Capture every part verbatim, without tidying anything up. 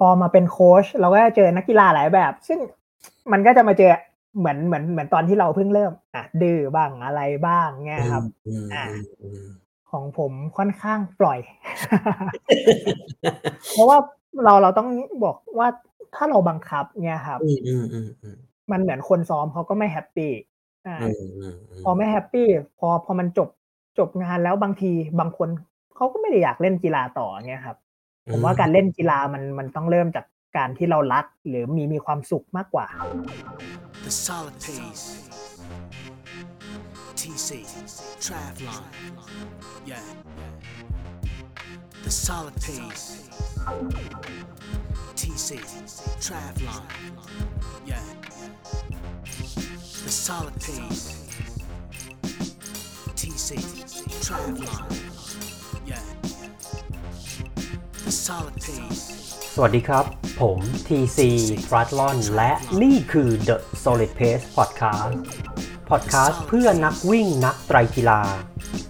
พอมาเป็นโค้ชเราก็จะเจอนักกีฬาหลายแบบซึ่งมันก็จะมาเจอเหมือนเหมือนเหมือนตอนที่เราเพิ่งเริ่มอ่ะดื้อบ้างอะไรบ้างเงี้ยครับอ่ะของผมค่อนข้างปล่อย เพราะว่าเราเราต้องบอกว่าถ้าเราบังคับเนี่ยครับมันเหมือนคนซ้อมเขาก็ไม่แฮปปี้อ่าพอไม่แฮปปี้พอพอมันจบจบงานแล้วบางทีบางคนเขาก็ไม่ได้อยากเล่นกีฬาต่อเงี้ยครับผมว่าการเล่นกีฬามันมันต้องเริ่มจากการที่เรารักหรือมีมีความสุขมากกว่า The Solid Pace ที ซี Triathlon Yeah The Solid Pace ที ซี Triathlon Yeah The Solid Pace ที ซี Triathlon Yeah The Solid Pace สวัสดีครับผม ที ซี Triathlon และนี่คือ The Solid Pace Podcast Podcast เพื่อนักวิ่งนักไตรกีฬา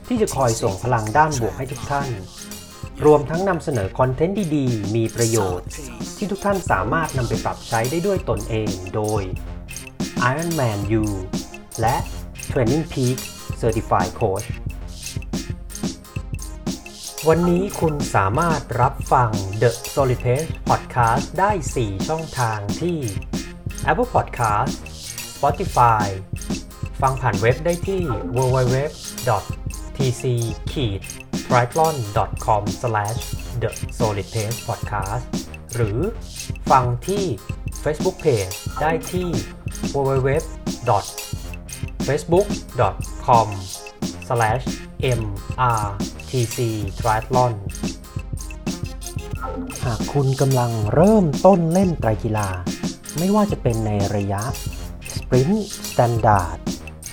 ที่จะคอยส่งพลังด้านบวกให้ทุกท่านรวมทั้งนำเสนอคอนเทนต์ดีๆมีประโยชน์ที่ทุกท่านสามารถนำไปปรับใช้ได้ด้วยตนเองโดย Iron Man U และ Training Peak Certified Coach วันนี้คุณสามารถรับฟัง The Solid Pace Podcast ได้สี่ช่องทางที่ Apple Podcast Spotify ฟังผ่านเว็บได้ที่ ดับเบิลยู ดับเบิลยู ดับเบิลยู ดอท ที ซี ไตรแอธลอน ดอท คอม สแลช เดอะ โซลิด เพซ พอดแคสต์ หรือฟังที่ Facebook Page ได้ที่ ดับเบิลยู ดับเบิลยู ดับเบิลยู ดอท เฟซบุ๊ก ดอท คอม สแลช เอ็ม อาร์ ที ซี ไตรแอธลอน หากคุณกำลังเริ่มต้นเล่นไตรกีฬาไม่ว่าจะเป็นในระยะ Sprint Standard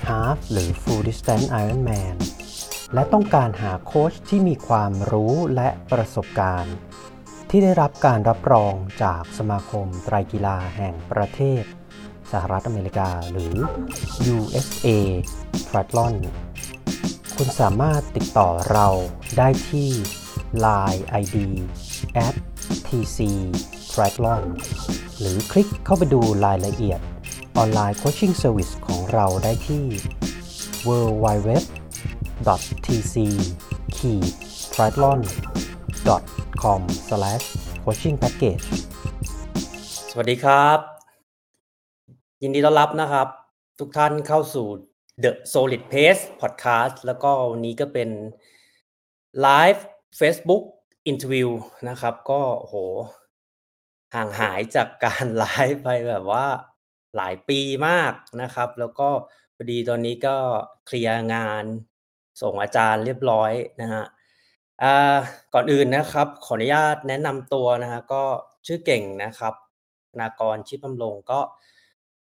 Half หรือ Full Distance Ironman และต้องการหาโค้ชที่มีความรู้และประสบการณ์ที่ได้รับการรับรองจากสมาคมไตรกีฬาแห่งประเทศสหรัฐอเมริกาหรือ ยู เอส เอ Triathlon คุณสามารถติดต่อเราได้ที่ ไลน์ ไอ ดี แอท ที ซี ไตรแอธลอน หรือคลิกเข้าไปดูรายละเอียดออนไลน์โคชชิ่งเซอร์วิสของเราได้ที่ ดับเบิลยู ดับเบิลยู ดับเบิลยู ดอท ที ซี ไตรแอธลอน ดอท คอม สแลช โคชชิ่งแพ็คเกจ สวัสดีครับยินดีต้อนรับนะครับทุกท่านเข้าสู่ The Solid Pace Podcast แล้วก็วันนี้ก็เป็น Live Facebook Interview นะครับก็โหห่างหายจากการไลฟ์ไปแบบว่าหลายปีมากนะครับแล้วก็พอดีตอนนี้ก็เคลียร์งานส่งอาจารย์เรียบร้อยนะฮะอ่าก่อนอื่นนะครับขออนุญาตแนะนำตัวนะฮะก็ชื่อเก่งนะครับธนากร ชิดบำรงก็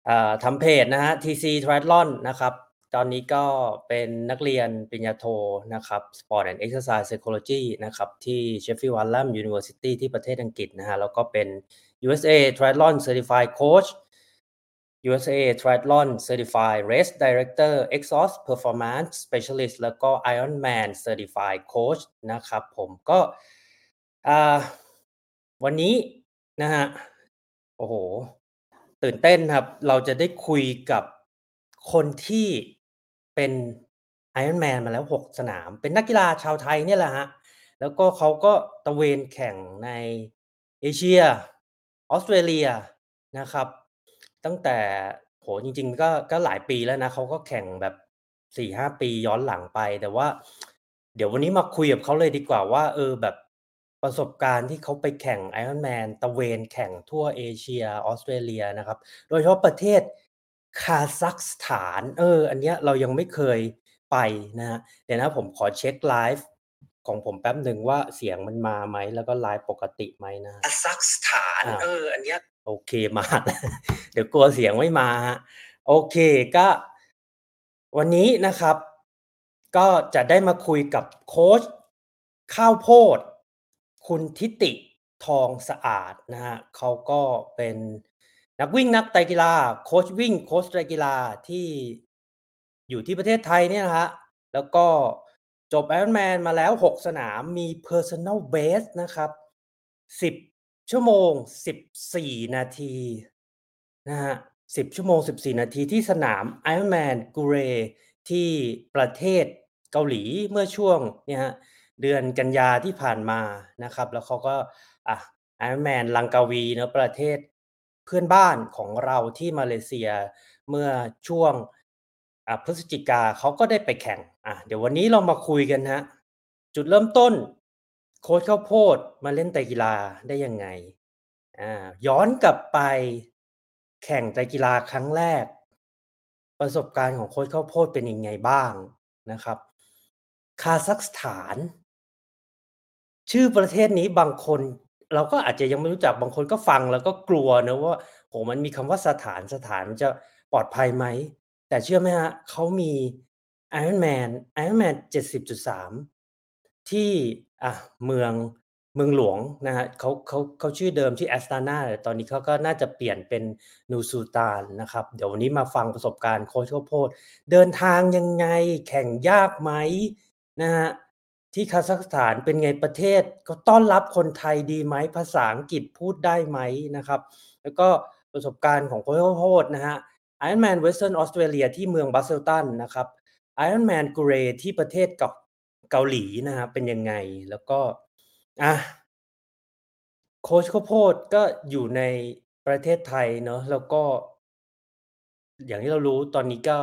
เอ่อทำเพจนะฮะ ที ซี Triathlon นะครับตอนนี้ก็เป็นนักเรียนปริญญาโทนะครับ Sport and Exercise Psychology นะครับที่ Sheffield Hallam University ที่ประเทศอังกฤษนะฮะแล้วก็เป็น ยู เอส เอ Triathlon Certified Coach ยู เอส เอ Triathlon Certified Race Director Exos Performance Specialist แล้วก็ Iron Man Certified Coach นะครับผมก็อ่าวันนี้นะฮะโอ้โหตื่นเต้นครับเราจะได้คุยกับคนที่เป็น Iron Man มาแล้วหกสนามเป็นนักกีฬาชาวไทยเนี่ยแหละฮะแล้วก็เขาก็ตะเวนแข่งในเอเชียออสเตรเลียนะครับตั้งแต่โหจริงๆก็ก็หลายปีแล้วนะเขาก็แข่งแบบ สี่ห้า ปีย้อนหลังไปแต่ว่าเดี๋ยววันนี้มาคุยกับเขาเลยดีกว่าว่าเออแบบประสบการณ์ที่เขาไปแข่ง Iron Man ตะเวนแข่งทั่วเอเชียออสเตรเลียนะครับโดยเฉพาะประเทศคาซัคสถานเอออันเนี้ยเรายังไม่เคยไปนะฮะเดี๋ยวนะผมขอเช็คไลฟ์ของผมแป๊บนึงว่าเสียงมันมาไหมแล้วก็ไลฟ์ปกติไหมนะคาซัคสถานเอออันเนี้ยโอเคมา เดี๋ยวกลัวเสียงไม่มาฮะโอเคก็วันนี้นะครับก็จะได้มาคุยกับโค้ชข้าวโพดคุณทิติทองสะอาดนะฮะเขาก็เป็นนักวิ่งนักไตรกีฬาโค้ชวิ่งโค้ชไตรกีฬาที่อยู่ที่ประเทศไทยเนี่ยนะฮะแล้วก็จบ Iron Man มาแล้วหกสนามมี Personal Best นะครับสิบ ชั่วโมงสิบสี่นาทีนะฮะสิบชั่วโมงสิบสี่นาทีที่สนาม Iron Man Cure ที่ประเทศเกาหลีเมื่อช่วงเนี่ยฮะเดือนกันยาที่ผ่านมานะครับแล้วเขาก็อ่ะ Iron Man ลังกาวีเนาะประเทศเพื่อนบ้านของเราที่มาเลเซียเมื่อช่วงอ่ะพฤศจิกาเขาก็ได้ไปแข่งอ่ะเดี๋ยววันนี้เรามาคุยกันฮะจุดเริ่มต้นโค้ชข้าวโพดมาเล่นไตรกีฬาได้ยังไงอ่าย้อนกลับไปแข่งไตรกีฬาครั้งแรกประสบการณ์ของโค้ชข้าวโพดเป็นยังไงบ้างนะครับคาซัคสถานชื่อประเทศนี้บางคนเราก็อาจจะยังไม่รู้จักบางคนก็ฟังแล้วก็กลัวนะว่าโหมันมีคำว่าสถานสถานมันจะปลอดภัยไหมแต่เชื่อไหมฮะเขามี Iron Man Iron Man เจ็ดสิบจุดสาม ที่อ่ะเมืองเมืองหลวงนะฮะเขาเขาเขาชื่อเดิมที่แอสตานาแต่ตอนนี้เขาก็น่าจะเปลี่ยนเป็นนูซูตานนะครับเดี๋ยววันนี้มาฟังประสบการณ์โค้ชข้าวโพดเดินทางยังไงแข่งยากไหมนะฮะที่คาซัคสถานเป็นไงประเทศก็ต้อนรับคนไทยดีไหมภาษาอังกฤษพูดได้ไหมนะครับแล้วก็ประสบการณ์ของโค้ชข้าวโพดนะฮะ Iron Man Western Australia ที่เมืองบัสเซลตันนะครับ Iron Man Cure ที่ประเทศกับเกาหลีนะฮะเป็นยังไงแล้วก็อ่ะโค้ชข้าวโพดก็อยู่ในประเทศไทยเนาะแล้วก็อย่างที่เรารู้ตอนนี้ก็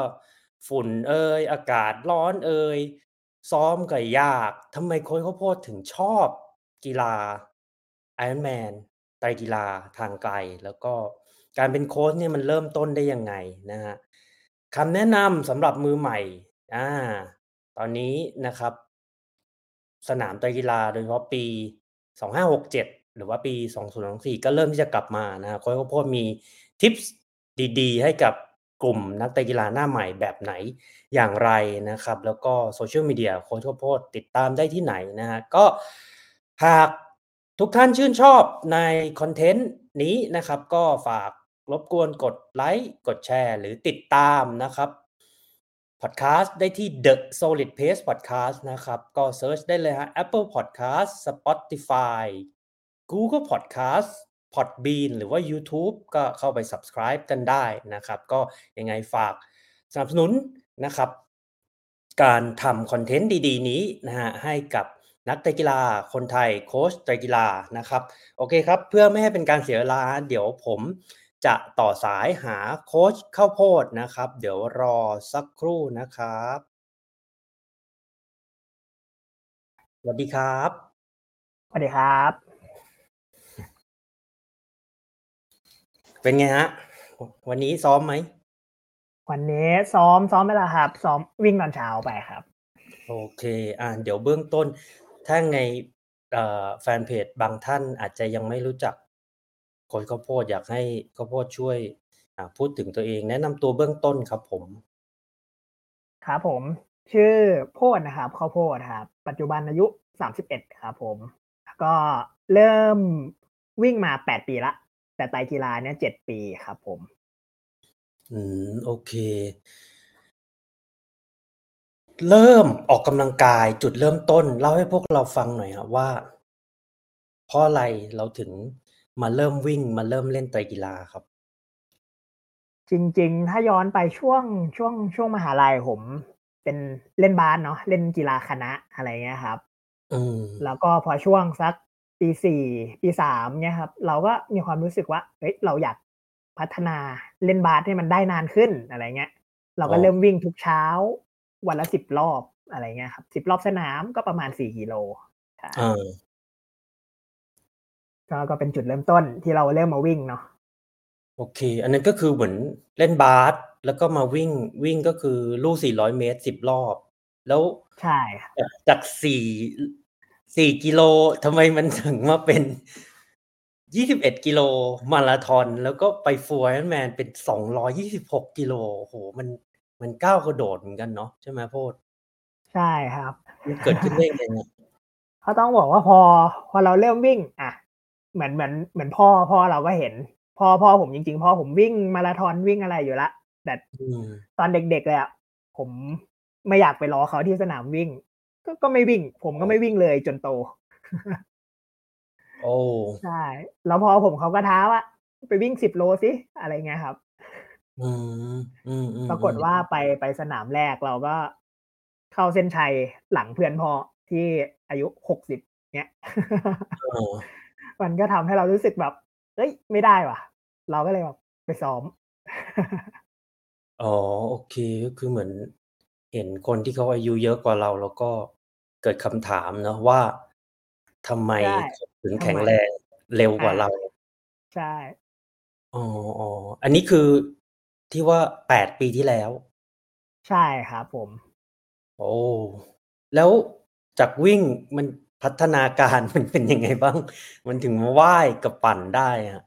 ฝุ่นเอ่ยอากาศร้อนเอ่ยซ้อมก็ยากทำไมโค้ชข้าวโพดถึงชอบกีฬา Iron Man ไตรกีฬาทางไกลแล้วก็การเป็นโค้ชเนี่ยมันเริ่มต้นได้ยังไงนะฮะคำแนะนำสำหรับมือใหม่อ่าตอนนี้นะครับสนามไตรกีฬาโดยเฉพาะปีสองพันห้าร้อยหกสิบเจ็ดหรือว่าปีสองพันยี่สิบสี่ก็เริ่มที่จะกลับมานะโค้ชข้าวโพดมีทิปส์ดีๆให้กับกลุ่มนักไตรกีฬาหน้าใหม่แบบไหนอย่างไรนะครับแล้วก็โซเชียลมีเดียโค้ชข้าวโพดติดตามได้ที่ไหนนะฮะก็หากทุกท่านชื่นชอบในคอนเทนต์นี้นะครับก็ฝากรบกวนกดไลค์กดแชร์หรือติดตามนะครับพอดแคสต์ได้ที่ The Solid Pace Podcast นะครับก็เสิร์ชได้เลยฮะ Apple Podcast Spotify Google Podcast Podbean หรือว่า YouTube ก็เข้าไป Subscribe กันได้นะครับก็ยังไงฝากสนับสนุนนะครับการทำคอนเทนต์ดีๆนี้นะฮะให้กับนักไตรกีฬาคนไทยโค้ชไตรกีฬานะครับโอเคครับเพื่อไม่ให้เป็นการเสียเวลาเดี๋ยวผมจะต่อสายหาโค้ชข้าวโพดนะครับเดี๋ยวรอสักครู่นะครับสวัสดีครับสวัสดีครับเป็นไงฮะวันนี้ซ้อมไหมวันนี้ซ้อมซ้อมไปแล้วครับซ้อมวิ่งตอนเช้าไปครับโอเคอ่ะเดี๋ยวเบื้องต้นถ้าในเอ่อแฟนเพจบางท่านอาจจะยังไม่รู้จักโค้ชข้าวโพดอยากให้ข้าวโพดช่วยพูดถึงตัวเองแนะนำตัวเบื้องต้นครับผมครับผมชื่อโพดนะครับข้าวโพดครับปัจจุบันอายุสามสิบเอ็ดครับผมก็เริ่มวิ่งมาแปดปีละแต่ไตรกีฬาเนี่ยเจ็ดปีครับผมอืมโอเคเริ่มออกกำลังกายจุดเริ่มต้นเล่าให้พวกเราฟังหน่อยครับว่าเพราะอะไรเราถึงมาเริ่มวิ่งมาเริ่มเล่นไตรกีฬาครับจริงๆถ้าย้อนไปช่วงช่วงช่วงมหาลัยผมเป็นเล่นบาสเนาะเล่นกีฬาคณะอะไรเงี้ยครับอืมแล้วก็พอช่วงสักปีสี่ปีสามเนี่ยครับเราก็มีความรู้สึกว่าเฮ้ยเราอยากพัฒนาเล่นบาสให้มันได้นานขึ้นอะไรเงี้ยเราก็เริ่มวิ่งทุกเช้าวันละสิบรอบอะไรเงี้ยครับสิบรอบสนามก็ประมาณสี่กิโลครับเออก็ก็เป็นจุดเริ่มต้นที่เราเริ่มมาวิ่งเนาะโอเคอันนั้นก็คือเหมือนเล่นบาสแล้วก็มาวิ่งวิ่งก็คือลู่สี่ร้อยเมตรสิบรอบแล้วใช่จากสี่ สี่กิโลทำไมมันถึงมาเป็นยี่สิบเอ็ดกิโลมาราธอนแล้วก็ไปฟูลไอรอนแมนเป็นสองร้อยยี่สิบหกกิโลโอ้โหมันมันก้าวกระโดดเหมือนกันเนาะใช่ไหมโพดใช่ครับมันเกิดขึ้นได้ยังไงเขาต้องบอกว่าพอพอเราเริ่มวิ่งอ่ะเหมือนเหมือนเหมือนพ่อพ่อเราก็เห็นพ่อพ่อผมจริงๆพ่อผมวิ่งมาราธอนวิ่งอะไรอยู่ละแต่ตอนเด็กๆเลยอ่ะผมไม่อยากไปรอเขาที่สนามวิ่งก็ก็ไม่วิ่งผมก็ไม่วิ่งเลยจนโต โอ้ใช่แล้วพอผมเขาก็ท้าว่าไปวิ่งสิบโลสิอะไรเงี้ยครับอืมอืมปรากฏว่าไปไปสนามแรกเราก็เข้าเส้นชัยหลังเพื่อนพ่อที่อายุหกสิบเนี้ยมันก็ทำให้เรารู้สึกแบบเอ้ยไม่ได้ว่ะเราก็เลยแบบไปซ้อมอ๋อโอเคก็คือเหมือนเห็นคนที่เขาอายุเยอะกว่าเราแล้วก็เกิดคำถามเนาะว่าทำไมถึงแข็งแรงเร็วกว่าเราใช่อ๋ออ๋ออันนี้คือที่ว่าแปดปีที่แล้วใช่ครับผมโอ้แล้วจากวิ่งมันพัฒนาการมันเป็นยังไงบ้างมันถึงมาว่ายกับปั่นได้ฮะ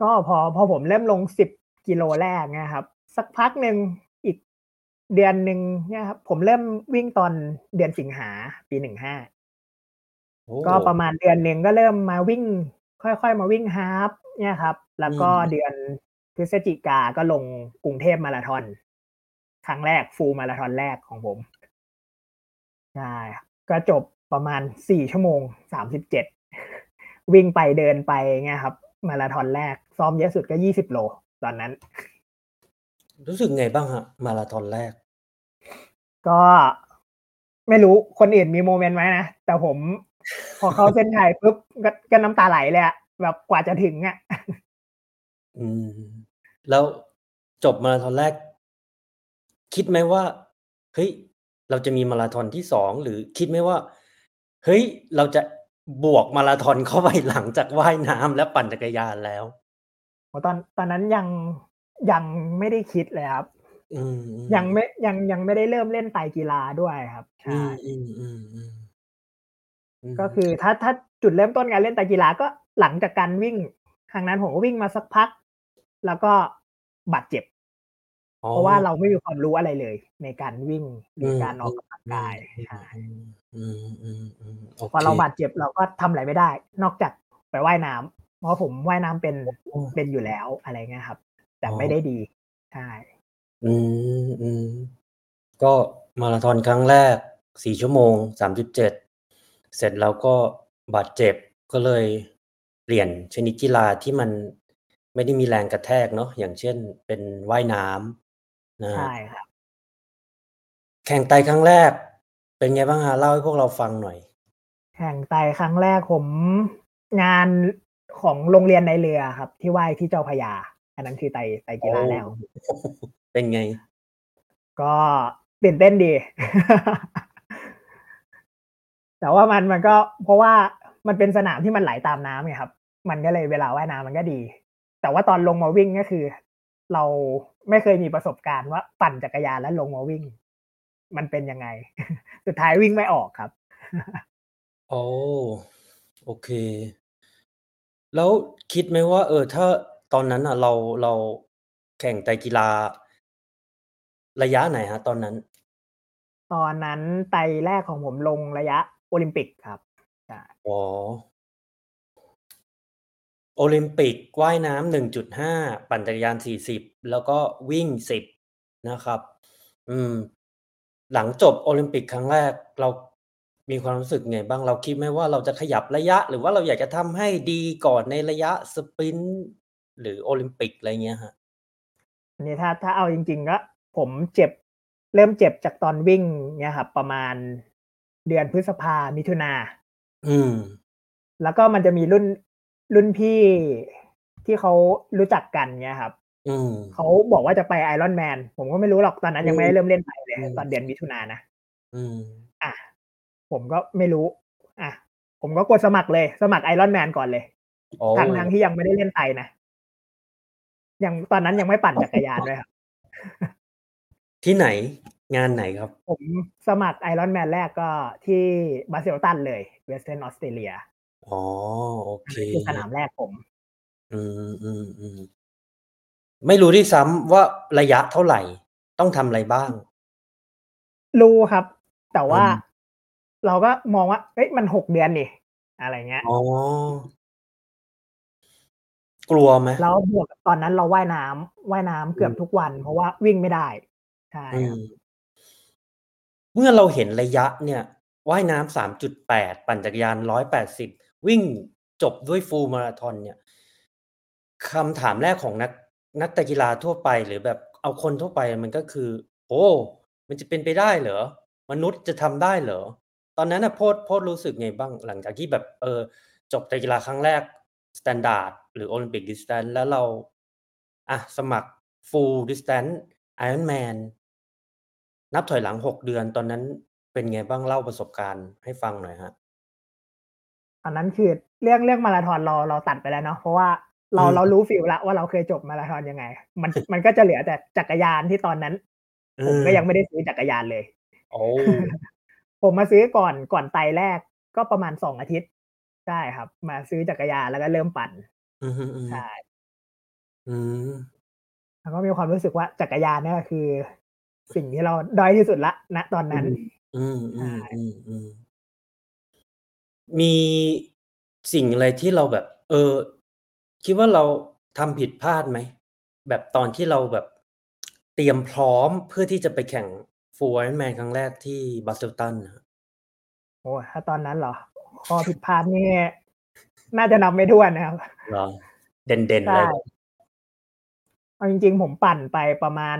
ก็พอพอผมเริ่มลงสิบกิโลแรกนะครับสักพักนึงอีกเดือนนึงเนี่ยครับผมเริ่มวิ่งตอนเดือนสิงหาปีสิบห้าโอ้ก็ประมาณเดือนนึงก็เริ่มมาวิ่งค่อยๆมาวิ่งฮาล์ฟเนี่ยครับแล้วก็เดือนพฤศจิกาก็ลงกรุงเทพมาราธอนครั้งแรกฟูลมาราธอนแรกของผมใช่ก็จบประมาณสี่ชั่วโมงสามสิบเจ็ดวิ่งไปเดินไปเงี้ยครับมาราธอนแรกซ้อมเยอะสุดก็ยี่สิบโลตอนนั้นรู้สึกไงบ้างฮะมาราธอนแรกก็ไม่รู้คนอื่นมีโมเมนต์ไหมนะแต่ผมพอเข้าเส้นชัยปุ๊บก็ก็น้ำตาไหลเลยอะแบบกว่าจะถึงอะอืมแล้วจบมาราธอนแรกคิดไหมว่าเฮ้ยเราจะมีมาราธอนที่สองหรือคิดไหมว่าเฮ้ยเราจะบวกมาราธอนเข้าไปหลังจากว่ายน้ำและปั่นจักรยานแล้วตอนตอนนั้นยังยังไม่ได้คิดเลยครับยังไม่ยังยังไม่ได้เริ่มเล่นไตรกีฬาด้วยครับใช่ก็คือถ้าถ้าจุดเริ่มต้นการเล่นไตรกีฬาก็หลังจากการวิ่งครั้งนั้นผมก็วิ่งมาสักพักแล้วก็บาดเจ็บเพราะว่าเราไม่มีความรู้อะไรเลยในการวิ่งในการออกกำลังกายพอเราบาดเจ็บเราก็ทำอะไรไม่ได้นอกจากไปว่ายน้ำเพราะผมว่ายน้ำเป็นเป็นอยู่แล้วอะไรเงี้ยครับแต่ไม่ได้ดีใช่อืมอืมก็มาราธอนครั้งแรกสี่ชั่วโมงสามสิบเจ็ดเสร็จแล้วก็บาดเจ็บก็เลยเปลี่ยนชนิดกีฬาที่มันไม่ได้มีแรงกระแทกเนาะอย่างเช่นเป็นว่ายน้ำนะใช่ครับแข่งไตครั้งแรกเป็นไงบ้างฮะเล่าให้พวกเราฟังหน่อยแข่งไตครั้งแรกผมงานของโรงเรียนในเรือครับที่ว่ายที่เจ้าพระยาอันนั้นคือไตไตกีฬาแล้วเป็นไงก็ตื่นเต้นดี แต่ว่ามันมันก็เพราะว่ามันเป็นสนามที่มันไหลตามน้ำไงครับมันก็เลยเวลาว่ายน้ำมันก็ดีแต่ว่าตอนลงมาวิ่งก็คือเราไม่เคยมีประสบการณ์ว่าปั่นจักรยานแล้วลงมาวิ่งมันเป็นยังไงสุดท้ายวิ่งไม่ออกครับโอ้โอเคแล้วคิดไหมว่าเออถ้าตอนนั้นอ่ะเราเราแข่งไตรกีฬาระยะไหนฮะตอนนั้นตอนนั้นไตรแรกของผมลงระยะโอลิมปิกครับอ๋อโอลิมปิกว่ายน้ำ หนึ่งจุดห้า ปั่นจักรยานสี่สิบแล้วก็วิ่งสิบนะครับอืมหลังจบโอลิมปิกครั้งแรกเรามีความรู้สึกไงบ้างเราคิดไหมว่าเราจะขยับระยะหรือว่าเราอยากจะทำให้ดีก่อนในระยะสปรินต์หรือโอลิมปิกอะไรเงี้ยฮะอันนี้ถ้าถ้าเอาจริงๆก็ผมเจ็บเริ่มเจ็บจากตอนวิ่งเนี่ยครับประมาณเดือนพฤษภามิถุนาอืมแล้วก็มันจะมีรุ่นรุ่นพี่ที่เขารู้จักกันเนี่ยครับเขาบอกว่าจะไปไอรอนแมนผมก็ไม่รู้หรอกตอนนั้นยังไม่ได้เริ่มเล่นไปเลยตอนเดือนมิถุนายนนะอ่ะผมก็ไม่รู้อ่ะผมก็กดสมัครเลยสมัครไอรอนแมนก่อนเลยทั้งทั้งที่ยังไม่ได้เล่นไปนะยังตอนนั้นยังไม่ปั่นจักรยานด้วยครับที่ไหนงานไหนครับผมสมัครไอรอนแมนแรกก็ที่บาร์เซลตันเลยเวสเทิร์นออสเตรเลียอ๋อโอเคคือสนามแรกผมอืมอืมอืมไม่รู้ด้วยซ้ำว่าระยะเท่าไหร่ต้องทำอะไรบ้างรู้ครับแต่ว่าเราก็มองว่าเฮ้ยมันหกเดือนนี่อะไรเงี้ยอ๋อกลัวไหมแล้วบวกตอนนั้นเราว่ายน้ำว่ายน้ำเกือบทุกวันเพราะว่าวิ่งไม่ได้ใช่เมื่อเราเห็นระยะเนี่ยว่ายน้ำ สามจุดแปด ปั่นจักรยาน หนึ่งร้อยแปดสิบ วิ่ง จบด้วยฟูลมาราธอนเนี่ยคำถามแรกของนักนักกีฬาทั่วไปหรือแบบเอาคนทั่วไปมันก็คือโอ้มันจะเป็นไปได้เหรอมนุษย์จะทำได้เหรอตอนนั้นนะโพดโพดรู้สึกไงบ้างหลังจากที่แบบเออจบกีฬาครั้งแรกสแตนดาร์ดหรือโอลิมปิกดิสแตนซ์แล้วเราอ่ะสมัครฟูลดิสแตนซ์ไอรอนแมนนับถอยหลังหกเดือนตอนนั้นเป็นไงบ้างเล่าประสบการณ์ให้ฟังหน่อยฮะอันนั้นคือเรื่องเรื่องมาราธอนเราเราตัดไปแล้วเนาะเพราะว่าเราเรารู้ฟีลละว่าเราเคยจบมาราธอนยังไงมันมันก็จะเหลือแต่จักรยานที่ตอนนั้นผมก็ยังไม่ได้ซื้อจักรยานเลยโอ้ ผมมาซื้อก่อนก่อนไตแรกก็ประมาณสองอาทิตย์ใช่ครับมาซื้อจักรยานแล้วก็เริ่มปั่นใช่แล้วก็มีความรู้สึกว่าจักรยานเนี่ยคือสิ่งที่เราด้อยที่สุดละณตอนนั้นมีสิ่งอะไรที่เราแบบเออคิดว่าเราทำผิดพลาดไหมแบบตอนที่เราแบบเตรียมพร้อมเพื่อที่จะไปแข่งฟูลไอรอนแมนครั้งแรกที่บาสเซลตันโอ้ถ้าตอนนั้นเหรอข้อผิดพลาดนี่น่าจะนับไม่ถ้วนนะครับหรอเด่นๆเลยเอาจริงๆผมปั่นไปประมาณ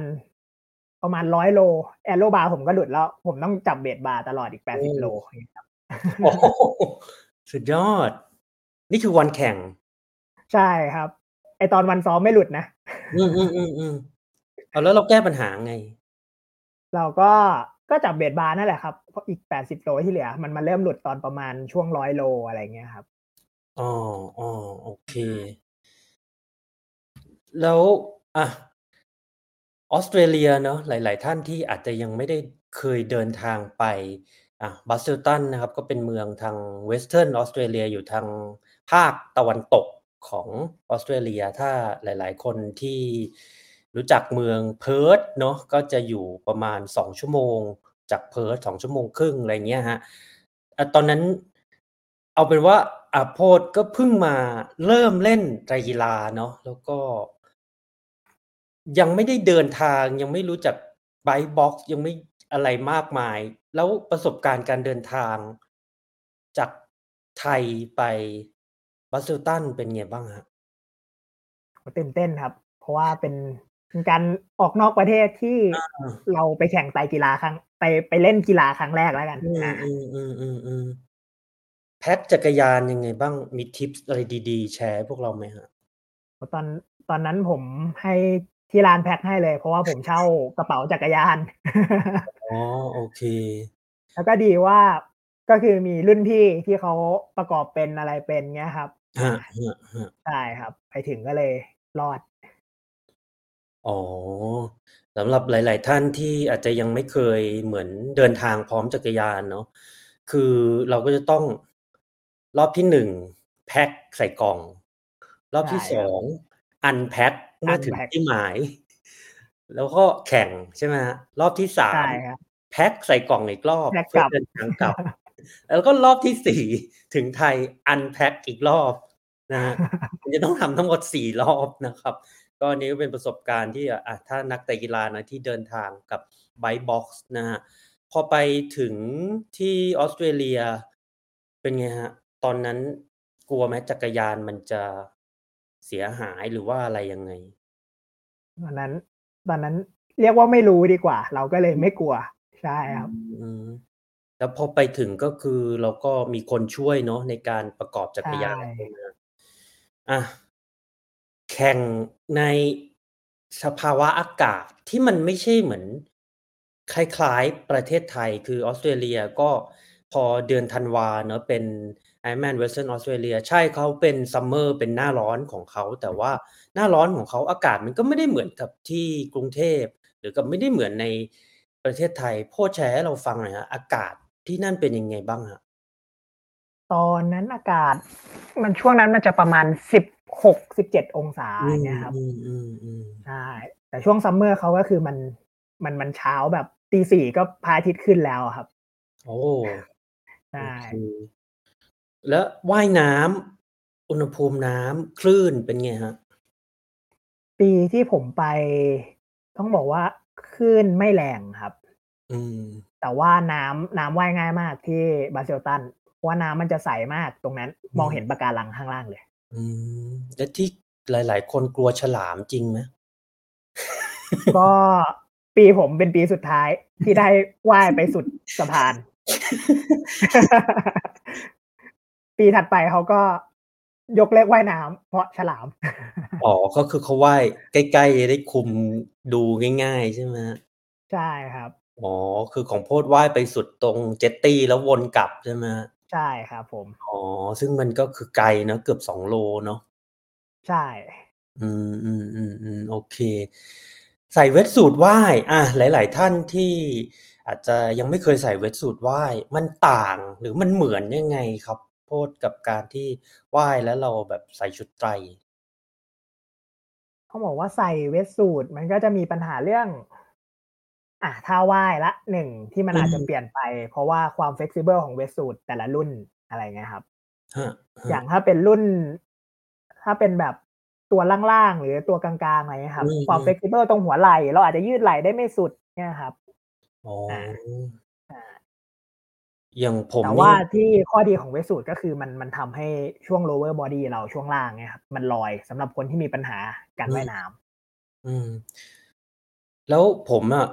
ประมาณร้อยโลแอโรบาร์ผมก็หลุดแล้วผมต้องจับเบสบาร์ตลอดอีกแปดสิบโลสุดยอดนี่คือวันแข่งใช่ครับไอตอนวันซ้อมไม่หลุดนะอืมๆๆเอาแล้วเราแก้ปัญหาไงเราก็ก็จับเบสบาร์นั่นแหละครับเพราะอีกแปดสิบโลที่เหลือมันมาเริ่มหลุดตอนประมาณช่วงหนึ่งร้อยโลอะไรเงี้ยครับอ๋ออ๋อโอเคแล้วอ่ะออสเตรเลียเนาะหลายๆท่านที่อาจจะยังไม่ได้เคยเดินทางไปอ่ะบัสเซลตันนะครับก็เป็นเมืองทางเวสเทิร์นออสเตรเลียอยู่ทางภาคตะวันตกของออสเตรเลียถ้าหลายๆคนที่รู้จักเมืองเพิร์ธเนาะก็จะอยู่ประมาณสองชั่วโมงจากเพิร์ธสองชั่วโมงครึ่งอะไรเงี้ยฮะตอนนั้นเอาเป็นว่าอ่ะโพดก็เพิ่งมาเริ่มเล่นกีฬาเนาะแล้วก็ยังไม่ได้เดินทางยังไม่รู้จักไบค์บ็อกซ์ยังไม่อะไรมากมายแล้วประสบการณ์การเดินทางจากไทยไปบัสเซลตันเป็นไงบ้างฮะตื่นเต้นครับเพราะว่าเป็นการออกนอกประเทศที่เราไปแข่งไตกีฬาครั้งไปไปเล่นกีฬาครั้งแรกแล้วกันแพ็คจักรยานยังไงบ้างมีทิปส์อะไรดีๆแชร์พวกเราไหมฮะตอนตอนนั้นผมให้ที่ร้านแพ็คให้เลยเพราะว่าผมเช่ากระเป๋าจักรยานอ๋อโอเคแล้วก็ดีว่าก็คือมีรุ่นพี่ที่เขาประกอบเป็นอะไรเป็นเงี้ยครับใช่ครับไปถึงก็เลยรอดอ๋อสำหรับหลายๆท่านที่อาจจะยังไม่เคยเหมือนเดินทางพร้อมจักรยานเนาะคือเราก็จะต้องรอบที่หนึ่งแพ็คใส่กล่องรอบที่สองอันแพ็คเมื่อถึงที่หมายแล้วก็แข่งใช่ไหมฮะรอบที่สามแพ็คใส่กล่องอีกรอบเพื่อเดินทางกลับแล้วก็รอบที่สี่ถึงไทยอันแพ็คอีกรอบนะฮะมันจะต้องทำทั้งหมดสี่รอบนะครับก็นี่ก็เป็นประสบการณ์ที่อ่ะถ้านักไตรกีฬานะที่เดินทางกับไบค์บ็อกซ์นะฮะพอไปถึงที่ออสเตรเลียเป็นไงฮะตอนนั้นกลัวไหมจักรยานมันจะเสียหายหรือว่าอะไรยังไงตอนนั้นตอนนั้นเรียกว่าไม่รู้ดีกว่าเราก็เลยไม่กลัวใช่ครับแล้วพอไปถึงก็คือเราก็มีคนช่วยเนาะในการประกอบจักรยานอ่ะแข่งในสภาวะอากาศที่มันไม่ใช่เหมือนคล้ายๆประเทศไทยคือออสเตรเลียก็พอเดือนธันวาเนาะเป็น Iron Man Western Australia ใช่เขาเป็นซัมเมอร์เป็นหน้าร้อนของเขาแต่ว่าหน้าร้อนของเขาอากาศมันก็ไม่ได้เหมือนกับที่กรุงเทพหรือกับไม่ได้เหมือนในประเทศไทยพ่อแชร์ให้เราฟังหน่อยฮะอากาศที่นั่นเป็นยังไงบ้างฮะตอนนั้นอากาศมันช่วงนั้นมันจะประมาณสิบหก สิบเจ็ดองศาเนี่ยครับใช่แต่ช่วงซัมเมอร์เขาก็คือมันมันมันเช้าแบบตีสี่ก็พระอาทิตย์ขึ้นแล้วครับโอ้ใช่แล้วว่ายน้ำอุณหภูมิน้ำคลื่นเป็นไงฮะปีที่ผมไปต้องบอกว่าคลื่นไม่แรงครับแต่ว่าน้ำน้ำว่ายง่ายมากที่บาเซลตันผ ว่าน้ำมันจะใสมากตรงนั้นมองเห็นปะการังข้างล่างเลยอืมแล้วที่หลายๆคนกลัวฉลามจริงไหมก็ปีผมเป็นปีสุดท้ายที่ได้ว่ายไปสุดสะพานปีถัดไปเขาก็ยกเลิกว่ายน้ำเพราะฉลามอ๋อก็คือเขาว่ายใกล้ๆได้คุมดูง่ายๆใช่ไหมใช่ครับอ๋อคือของโพดว่ายไปสุดตรงเจ็ตตี้แล้ววนกลับใช่ไหมใช่ครับผมอ๋อซึ่งมันก็คือไกลนะเกือบสองโลเนาะใช่อืมอืมอืมอืมโอเคใส่เวทสูตรว่ายอ่ะหลายๆท่านที่อาจจะยังไม่เคยใส่เวทสูตรว่ายมันต่างหรือมันเหมือนยังไงครับโพดกับการที่ว่ายแล้วเราแบบใส่ชุดไตรเขาบอกว่าใส่เวทสูตรมันก็จะมีปัญหาเรื่องอ่ะท่าว่ายละหนึ่งที่มันอาจจะเปลี่ยนไปเพราะว่าความเฟกซิเบิลของเวทสูตรแต่ละรุ่นอะไรเงี้ยครับอย่างถ้าเป็นรุ่นถ้าเป็นแบบตัวล่างๆหรือตัวกลางๆอะไรเงี้ยครับความเฟกซิเบิลตรงหัวไหล่เราอาจจะยืดไหล่ได้ไม่สุดเนี่ยครับอ๋ออย่างผมแต่ว่าที่ข้อดีของเวทสูตรก็คือมันมันทำให้ช่วง lower body เราช่วงล่างเนี่ยครับมันลอยสำหรับคนที่มีปัญหาการว่ายน้ำอืมแล้วผมอ่ะ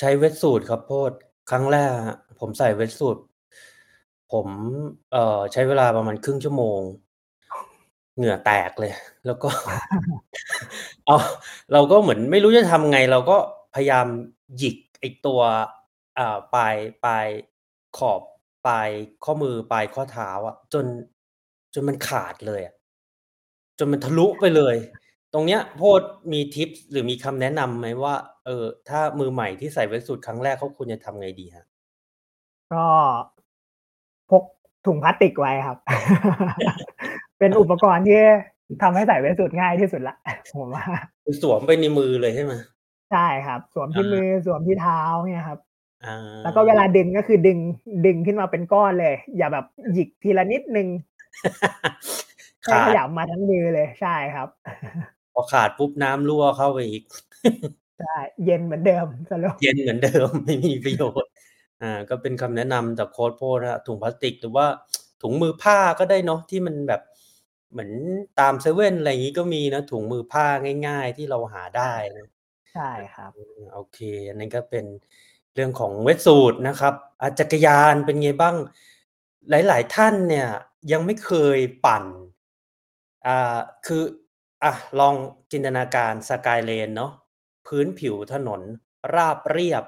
ใช้เวทสูตรครับโพดครั้งแรกผมใส่เวทสูตรผมเอ่อใช้เวลาประมาณครึ่งชั่วโมงเหงื่อแตกเลยแล้วก็ เอาเราก็เหมือนไม่รู้จะทำไงเราก็พยายามหยิกไอ้ตัวอ่าปลายปลายขอบปลายข้อมือปลายข้อเท้าอ่ะจนจนมันขาดเลยอ่ะจนมันทะลุไปเลยตรงเนี้ยโพดมีทิปหรือมีคำแนะนำไหมว่าเออถ้ามือใหม่ที่ใส่เวทสูทครั้งแรกเขาควรจะทำไงดีฮะก็พกถุงพลาสติกไว้ครับ เป็นอุปกรณ์ที่ทำให้ใส่เวทสูทง่ายที่สุดละผมว่าสวมไปในมือเลยใช่ไหมใช่ครับสวมที่มือสวมที่เท้าเนี่ยครับแล้วก็เวลาดึงก็คือดึงดึงขึ้นมาเป็นก้อนเลยอย่าแบบหยิกทีละนิดนึง ให้ขยับมาทั้งมือเลยใช่ครับพอขาดปุ๊บน้ำรั่วเข้าไปอีกใช่เย็นเหมือนเดิมสรุปเย็นเหมือนเดิมไม่มีประโยชน์อ่าก็เป็นคำแนะนำจากโค้ชโพดนะถุงพลาสติกหรือว่าถุงมือผ้าก็ได้เนาะที่มันแบบเหมือนตามเซเว่นอะไรอย่างนี้ก็มีนะถุงมือผ้าง่ายๆที่เราหาได้นะใช่ครับโอเคอันนั้นก็เป็นเรื่องของเวทสูตรนะครับอาจักรยานเป็นไงบ้างหลายๆท่านเนี่ยยังไม่เคยปั่นอ่าคืออ่ะลองจินตนาการสกายเลนเนาะพื้นผิวถนนราบเรียบ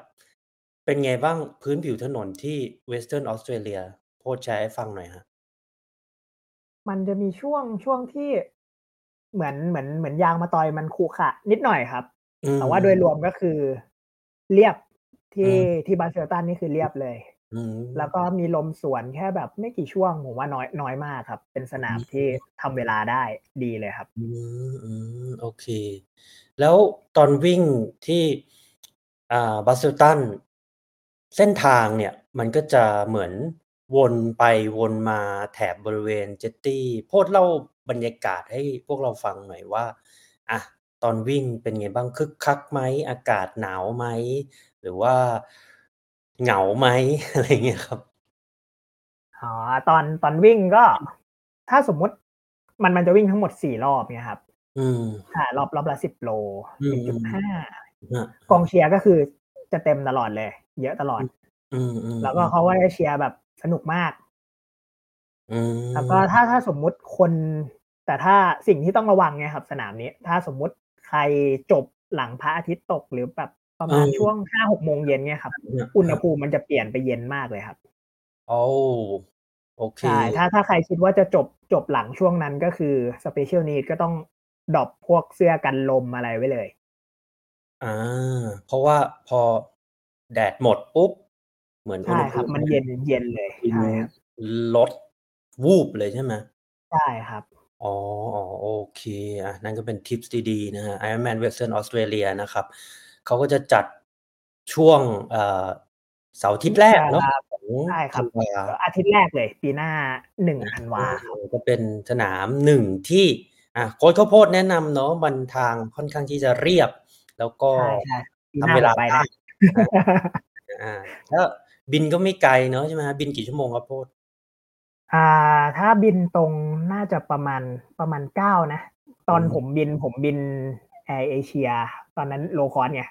เป็นไงบ้างพื้นผิวถนนที่เวสเทิร์นออสเตรเลียโพสต์แชร์ให้ฟังหน่อยฮะมันจะมีช่วงช่วงที่เหมือนเหมือนเหมือนยางมะตอยมันขรุขระนิดหน่อยครับแต่ว่าโดยรวมก็คือเรียบที่ที่บาร์เซลตันนี่คือเรียบเลยแล้วก็มีลมสวนแค่แบบไม่กี่ช่วงผมว่าน้อยน้อยมากครับเป็นสนามที่ทำเวลาได้ดีเลยครับอืมโอเคแล้วตอนวิ่งที่อ่าบาร์เซลตันเส้นทางเนี่ยมันก็จะเหมือนวนไปวนมาแถบบริเวณเจตตี้โพดเล่าบรรยากาศให้พวกเราฟังหน่อยว่าอ่ะตอนวิ่งเป็นไงบ้างคึกคักไหมอากาศหนาวไหมหรือว่าเหงาไหมอะไรเงี้ยครับอ๋อตอนตอนวิ่งก็ถ้าสมมุติมันมันจะวิ่งทั้งหมดสี่รอบเนี่ยครับอืมค่ะรอบรอบละสิบโล หนึ่งจุดห้า กองเชียร์ก็คือจะเต็มตลอดเลยเยอะตลอดอืมๆแล้วก็เขาก็จะเชียร์แบบสนุกมากอืมแล้วก็ถ้าถ้าสมมุติคนแต่ถ้าสิ่งที่ต้องระวังเนี่ยครับสนามนี้ถ้าสมมุติใครจบหลังพระอาทิตย์ตกหรือแบบประมาณช่วง ห้าหก โมงเย็นเนี่ยครับอุณหภูมิมันจะเปลี่ยนไปเย็นมากเลยครับโอ้โอเคใช่ถ้าถ้าใครคิดว่าจะจบจบหลังช่วงนั้นก็คือ Special Need ก็ต้องดรอปพวกเสื้อกันลมอะไรไว้เลยอ่าเพราะว่าพอแดดหมดปุ๊บเหมือนอุณหภูมิมันเย็นเย็นเลยใช่ครับลดวูบเลยใช่ไหมใช่ครับอ๋อโอเคอ่ะนั่นก็เป็นทิปส์ดีๆนะฮะ Iron Man Western Australia นะครับเขาก็จะจัดช่วงเสาร์อาทิตย์แรกเนาะใช่ครับอาทิตย์แรกเลยปีหน้าหนึ่งธันวาคมก็เป็นสนามหนึ่งที่อ่ะโค้ชข้าวโพดแนะนำเนาะมันทางค่อนข้างที่จะเรียบแล้วก็ทำเวลาไปได้อ่าแล้วบินก็ไม่ไกลเนาะใช่ไหมฮะบินกี่ชั่วโมงครับโพด อ่าถ้าบินตรงน่าจะประมาณประมาณเก้านะตอนผมบินผมบินแอร์เอเชียตอนนั้นโลคอสไง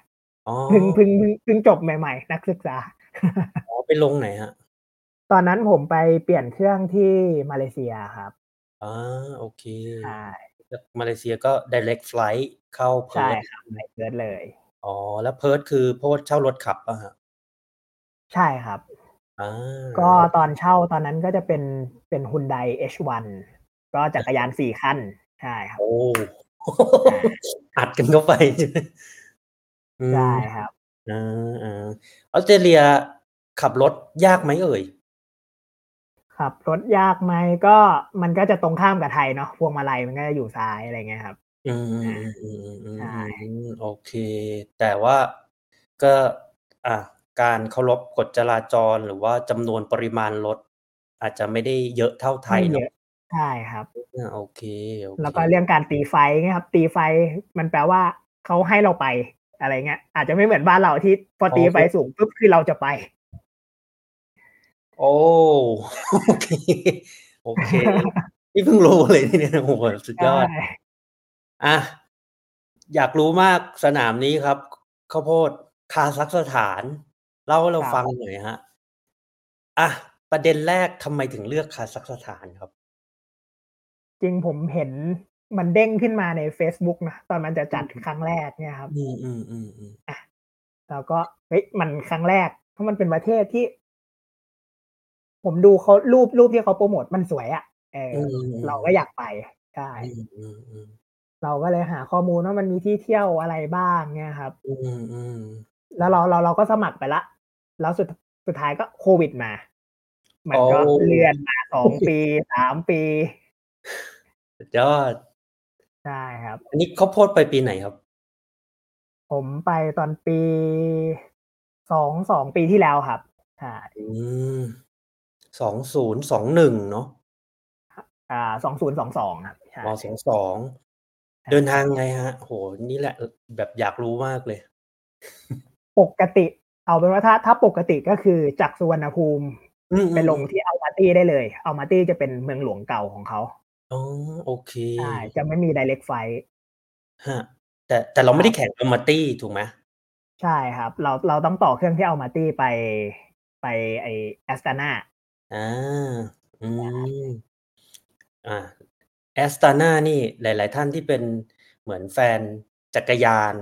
เพิ่งเพิ่งเพิ่งจบใหม่ๆนักศึกษาอ๋อไปลงไหนฮะตอนนั้นผมไปเปลี่ยนเครื่องที่มาเลเซียครับอ๋อโอเคใช่มาเลเซียก็ direct flight เข้าเพิร์ธใช่ไปเพิร์ธเลยอ๋อแล้วเพิร์ธคือโพสเช่ารถขับป่ะฮะใช่ครับอ่าก็ตอนเช่าตอนนั้นก็จะเป็นเป็น Hyundai เอช วัน ก็จักรยานสี่คันใช่ครับโอ้อัดกันเข้าไปใช่ครับอ่าออสเตรเลียขับรถยากไหมเอ่ยขับรถยากไหมก็มันก็จะตรงข้ามกับไทยเนาะพวงมาลัยมันก็จะอยู่ซ้ายอะไรเงี้ยครับอืมใช่โอเคแต่ว่าก็อ่ะการเคารพกฎจราจรหรือว่าจำนวนปริมาณรถอาจจะไม่ได้เยอะเท่าไทยเนาะใช่ครับโอเคแล้วก็เรื่องการตีไฟเงี้ยครับตีไฟมันแปลว่าเขาให้เราไปอะไรเงี้ยอาจจะไม่เหมือนบ้านเราที่พอตีไฟสูงปุ๊บคือเราจะไปโอ้โอเคโอเคนี่เพิ่งรู้เลยเนี่ยโอ้โหสุดยอดอ่ะอยากรู้มากสนามนี้ครับข้าวโพดคาซัคสถานเล่าให้เราฟังหน่อยฮะอ่ะประเด็นแรกทำไมถึงเลือกคาซัคสถานครับจริงผมเห็นมันเด้งขึ้นมาใน Facebook นะตอนมันจะจัดครั้งแรกเนี่ยครับอืมๆๆอ่ะแล้วก็เฮ้ยมันครั้งแรกเพราะมันเป็นประเทศที่ผมดูเขารูปรูปที่เขาโปรโมทมันสวยอ่ะเออเราก็อยากไปใช่เราก็เลยหาข้อมูลว่ามันมีที่เที่ยวอะไรบ้างเนี่ยครับแล้วเราเราเราก็สมัครไปละแล้วสุดสุดท้ายก็โควิดมามันก็เลื่อนมาสองปีสามปีสุดยอดใช่ครับอันนี้เขาโพสไปปีไหนครับผมไปตอนปีสองพันยี่สิบสองปีที่แล้วครับใช่สองพันยี่สิบเอ็ดเนาะอ่าสองพันยี่สิบสองครับใช่สองพันยี่สิบสองเดินทางไงฮะโหนี่แหละแบบอยากรู้มากเลยปกติเอาเป็นว่าถ้าถ้าปกติก็คือจากสุวรรณภูมิไปลงที่อัลมาตี้ได้เลยอัลมาตี้จะเป็นเมืองหลวงเก่าของเขาอ๋อโอเคใช่จะไม่มี direct flight ฮะแต่แต่เราไม่ได้แข่งอัลมาตี้ถูกไหมใช่ครับเราเราต้องต่อเครื่องที่อัลมาตี้ไปไปไอแอสตานาอ่าอืมอ่าแอสตานานี่หลายๆท่านที่เป็นเหมือนแฟนจักรยาน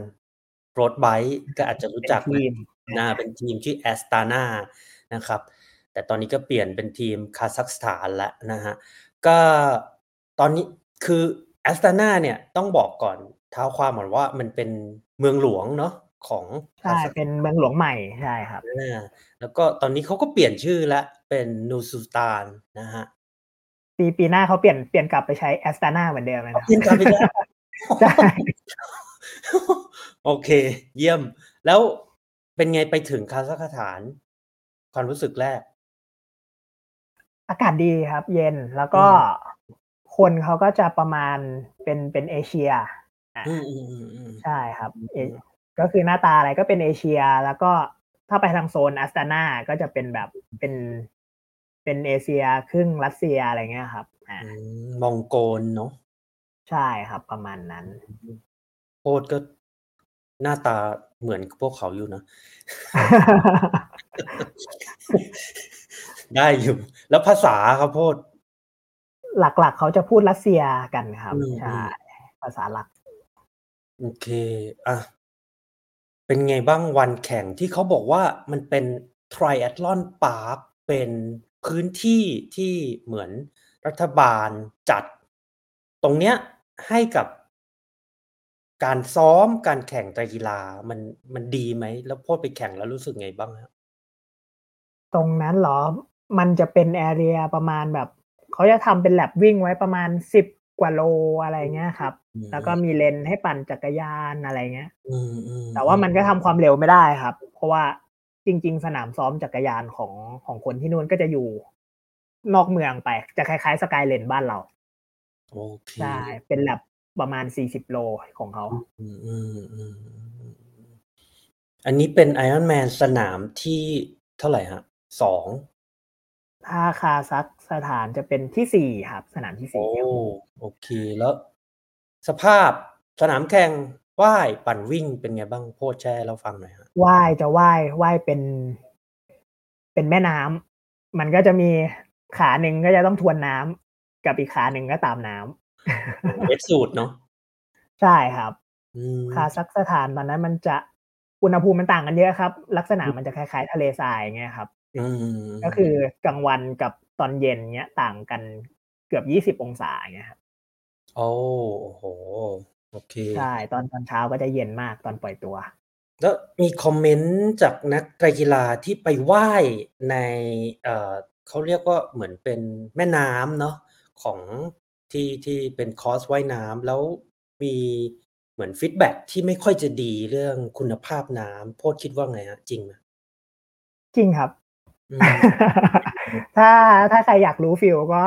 โรดไบค์ก็อาจจะรู้จักนะเป็นทีมชื่อแอสตานานะครับแต่ตอนนี้ก็เปลี่ยนเป็นทีมคาซัคสถานแล้วนะฮะก็ตอนนี้คือแอสตานาเนี่ยต้องบอกก่อนเท้าความก่อนว่ามันเป็นเมืองหลวงเนาะของใช่เป็นเมืองหลวงใหม่ใช่ครับแล้วก็ตอนนี้เขาก็เปลี่ยนชื่อแล้วเป็นนูสุลตานนะฮะปีปีหน้าเขาเปลี่ยนเปลี่ยนกลับไปใช้แอสตานาเหมือนเดิมเลยนะเปลี่ยนกลับไปแล้วใช่โอเคเยี่ยมแล้วเป็นไงไปถึงคาซัคสถานความรู้สึกแรกอากาศดีครับเย็นแล้วก็คนเขาก็จะประมาณเป็นเป็นเอเชียใช่ครับก็คือหน้าตาอะไรก็เป็นเอเชียแล้วก็ถ้าไปทางโซนอัสตานาก็จะเป็นแบบเป็นเป็นเอเชียครึ่งรัสเซียอะไรเงี้ยครับอ่ามองโกลเนาะใช่ครับประมาณนั้นโคตรก็หน้าตาเหมือนพวกเขาอยู่นะ ได้อยู่แล้วภาษาครับโคตรหลักๆเขาจะพูดรัสเซียกันครับใช่ภาษาหลักโอเคอ่ะเป็นไงบ้างวันแข่งที่เขาบอกว่ามันเป็นไทรแอธลอนพาร์คเป็นพื้นที่ที่เหมือนรัฐบาลจัดตรงเนี้ยให้กับการซ้อมการแข่งไตรกีฬามันมันดีไหมแล้วพอไปแข่งแล้วรู้สึกไงบ้างครับตรงนั้นเหรอมันจะเป็นแอเรียประมาณแบบเขาจะทำเป็นแลปวิ่งไว้ประมาณสิบกว่าโลอะไรเงี้ยครับแล้วก็มีเลนให้ปั่นจักรยานอะไรเงี้ยแต่ว่ามันก็ทำความเร็วไม่ได้ครับเพราะว่าจริงๆสนามซ้อมจักรยานของของคนที่นู่นก็จะอยู่นอกเมืองไปจะคล้ายๆสกายเลนบ้านเราโอเคใช่เป็นแลปประมาณสี่สิบโลของเขาอันนี้เป็น Iron Man สนามที่เท่าไหร่ฮะ สอง ถ้าคาซัคสถานจะเป็นที่สี่ครับสนามที่สี่โอ้โอเคแล้วสภาพสนามแข่งว่ายปั่นวิ่งเป็นไงบ้างโพสแชร์เราฟังหน่อยฮะว่ายจะว่ายว่ายเป็นเป็นแม่น้ำมันก็จะมีขาหนึ่งก็จะต้องทวนน้ำกับอีกขาหนึ่งก็ตามน้ำเอ็กซ์สูตรเนาะใช่ครับคาซัคสถานตอนนั้นมันจะอุณหภูมิมันต่างกันเยอะครับลักษณะมันจะคล้ายๆทะเลทรายไงครับก็คือกลางวันกับตอนเย็นเนี้ยต่างกันเกือบยี่สิบองศาเงี้ยครับโอ้โหโอเคใช่ตอนตอนเช้าก็จะเย็นมากตอนปล่อยตัวแล้วมีคอมเมนต์จากนักกีฬาที่ไปว่ายในเอ่อเขาเรียกว่าเหมือนเป็นแม่น้ำเนาะของที่ที่เป็นคอร์สว่ายน้ำแล้วมีเหมือนฟีดแบ็กที่ไม่ค่อยจะดีเรื่องคุณภาพน้ำโพดคิดว่าไงฮะจริงไหมจริงครับ ถ้าถ้าใครอยากรู้ฟิลก็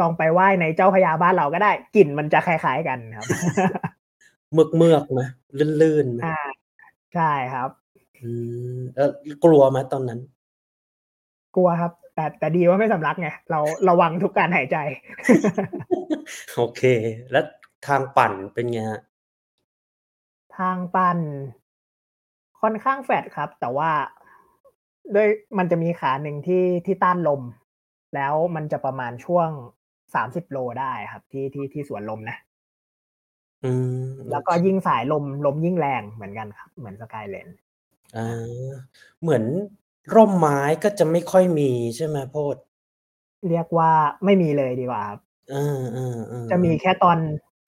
ลองไปไหว้ในเจ้าพญาบ้านเราก็ได้กลิ่นมันจะคล้ายๆกันครับ เมือกเมือกนะลื่นๆนะใช่ครับอืมเออกลัวไหมตอนนั้นกลัวครับแต่แต่ดีว่าไม่สำลักไงเราระวังทุกการหายใจ โอเคแล้วทางปั่นเป็นไงฮะทางปั่นค่อนข้างแฟตครับแต่ว่าด้วยมันจะมีขาหนึ่งที่ที่ต้านลมแล้วมันจะประมาณช่วงสามสิบโลได้ครับที่ที่ที่สวนลมนะอืมแล้วก็ยิ่งสายลมลมยิ่งแรงเหมือนกันครับเหมือนสกายเลนอ่าเหมือนร่มไม้ก็จะไม่ค่อยมีใช่ไหมโพดเรียกว่าไม่มีเลยดีกว่าครับเออๆๆจะมีแค่ตอน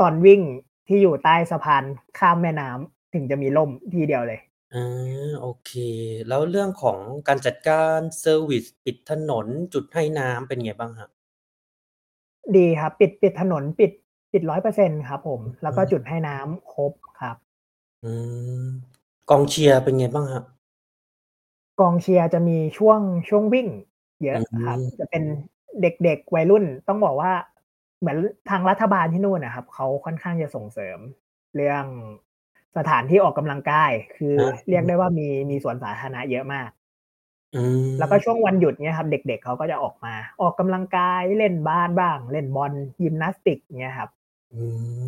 ตอนวิ่งที่อยู่ใต้สะพานข้ามแม่น้ำถึงจะมีล่มทีเดียวเลยอ่าโอเคแล้วเรื่องของการจัดการเซอร์วิสปิดถนนจุดให้น้ำเป็นไงบ้างฮะดีครับปิดปิดถนนปิดปิด ร้อยเปอร์เซ็นต์ ครับผมแล้วก็จุดให้น้ำครบครับอืมกองเชียร์เป็นไงบ้างฮะกองเชียร์จะมีช่วงช่วงวิ่งเยอะครับจะเป็นเด็กๆวัยรุ่นต้องบอกว่าเหมือนทางรัฐบาลที่นู่นนะครับเขาค่อนข้างจะส่งเสริมเรื่องสถานที่ออกกำลังกายคือเรียกได้ว่ามีมีสวนสาธารณะเยอะมากแล้วก็ช่วงวันหยุดเนี่ยครับเด็กๆเขาก็จะออกมาออกกำลังกายเล่นบาสบ้างเล่นบอลยิมนาสติกเนี่ยครับ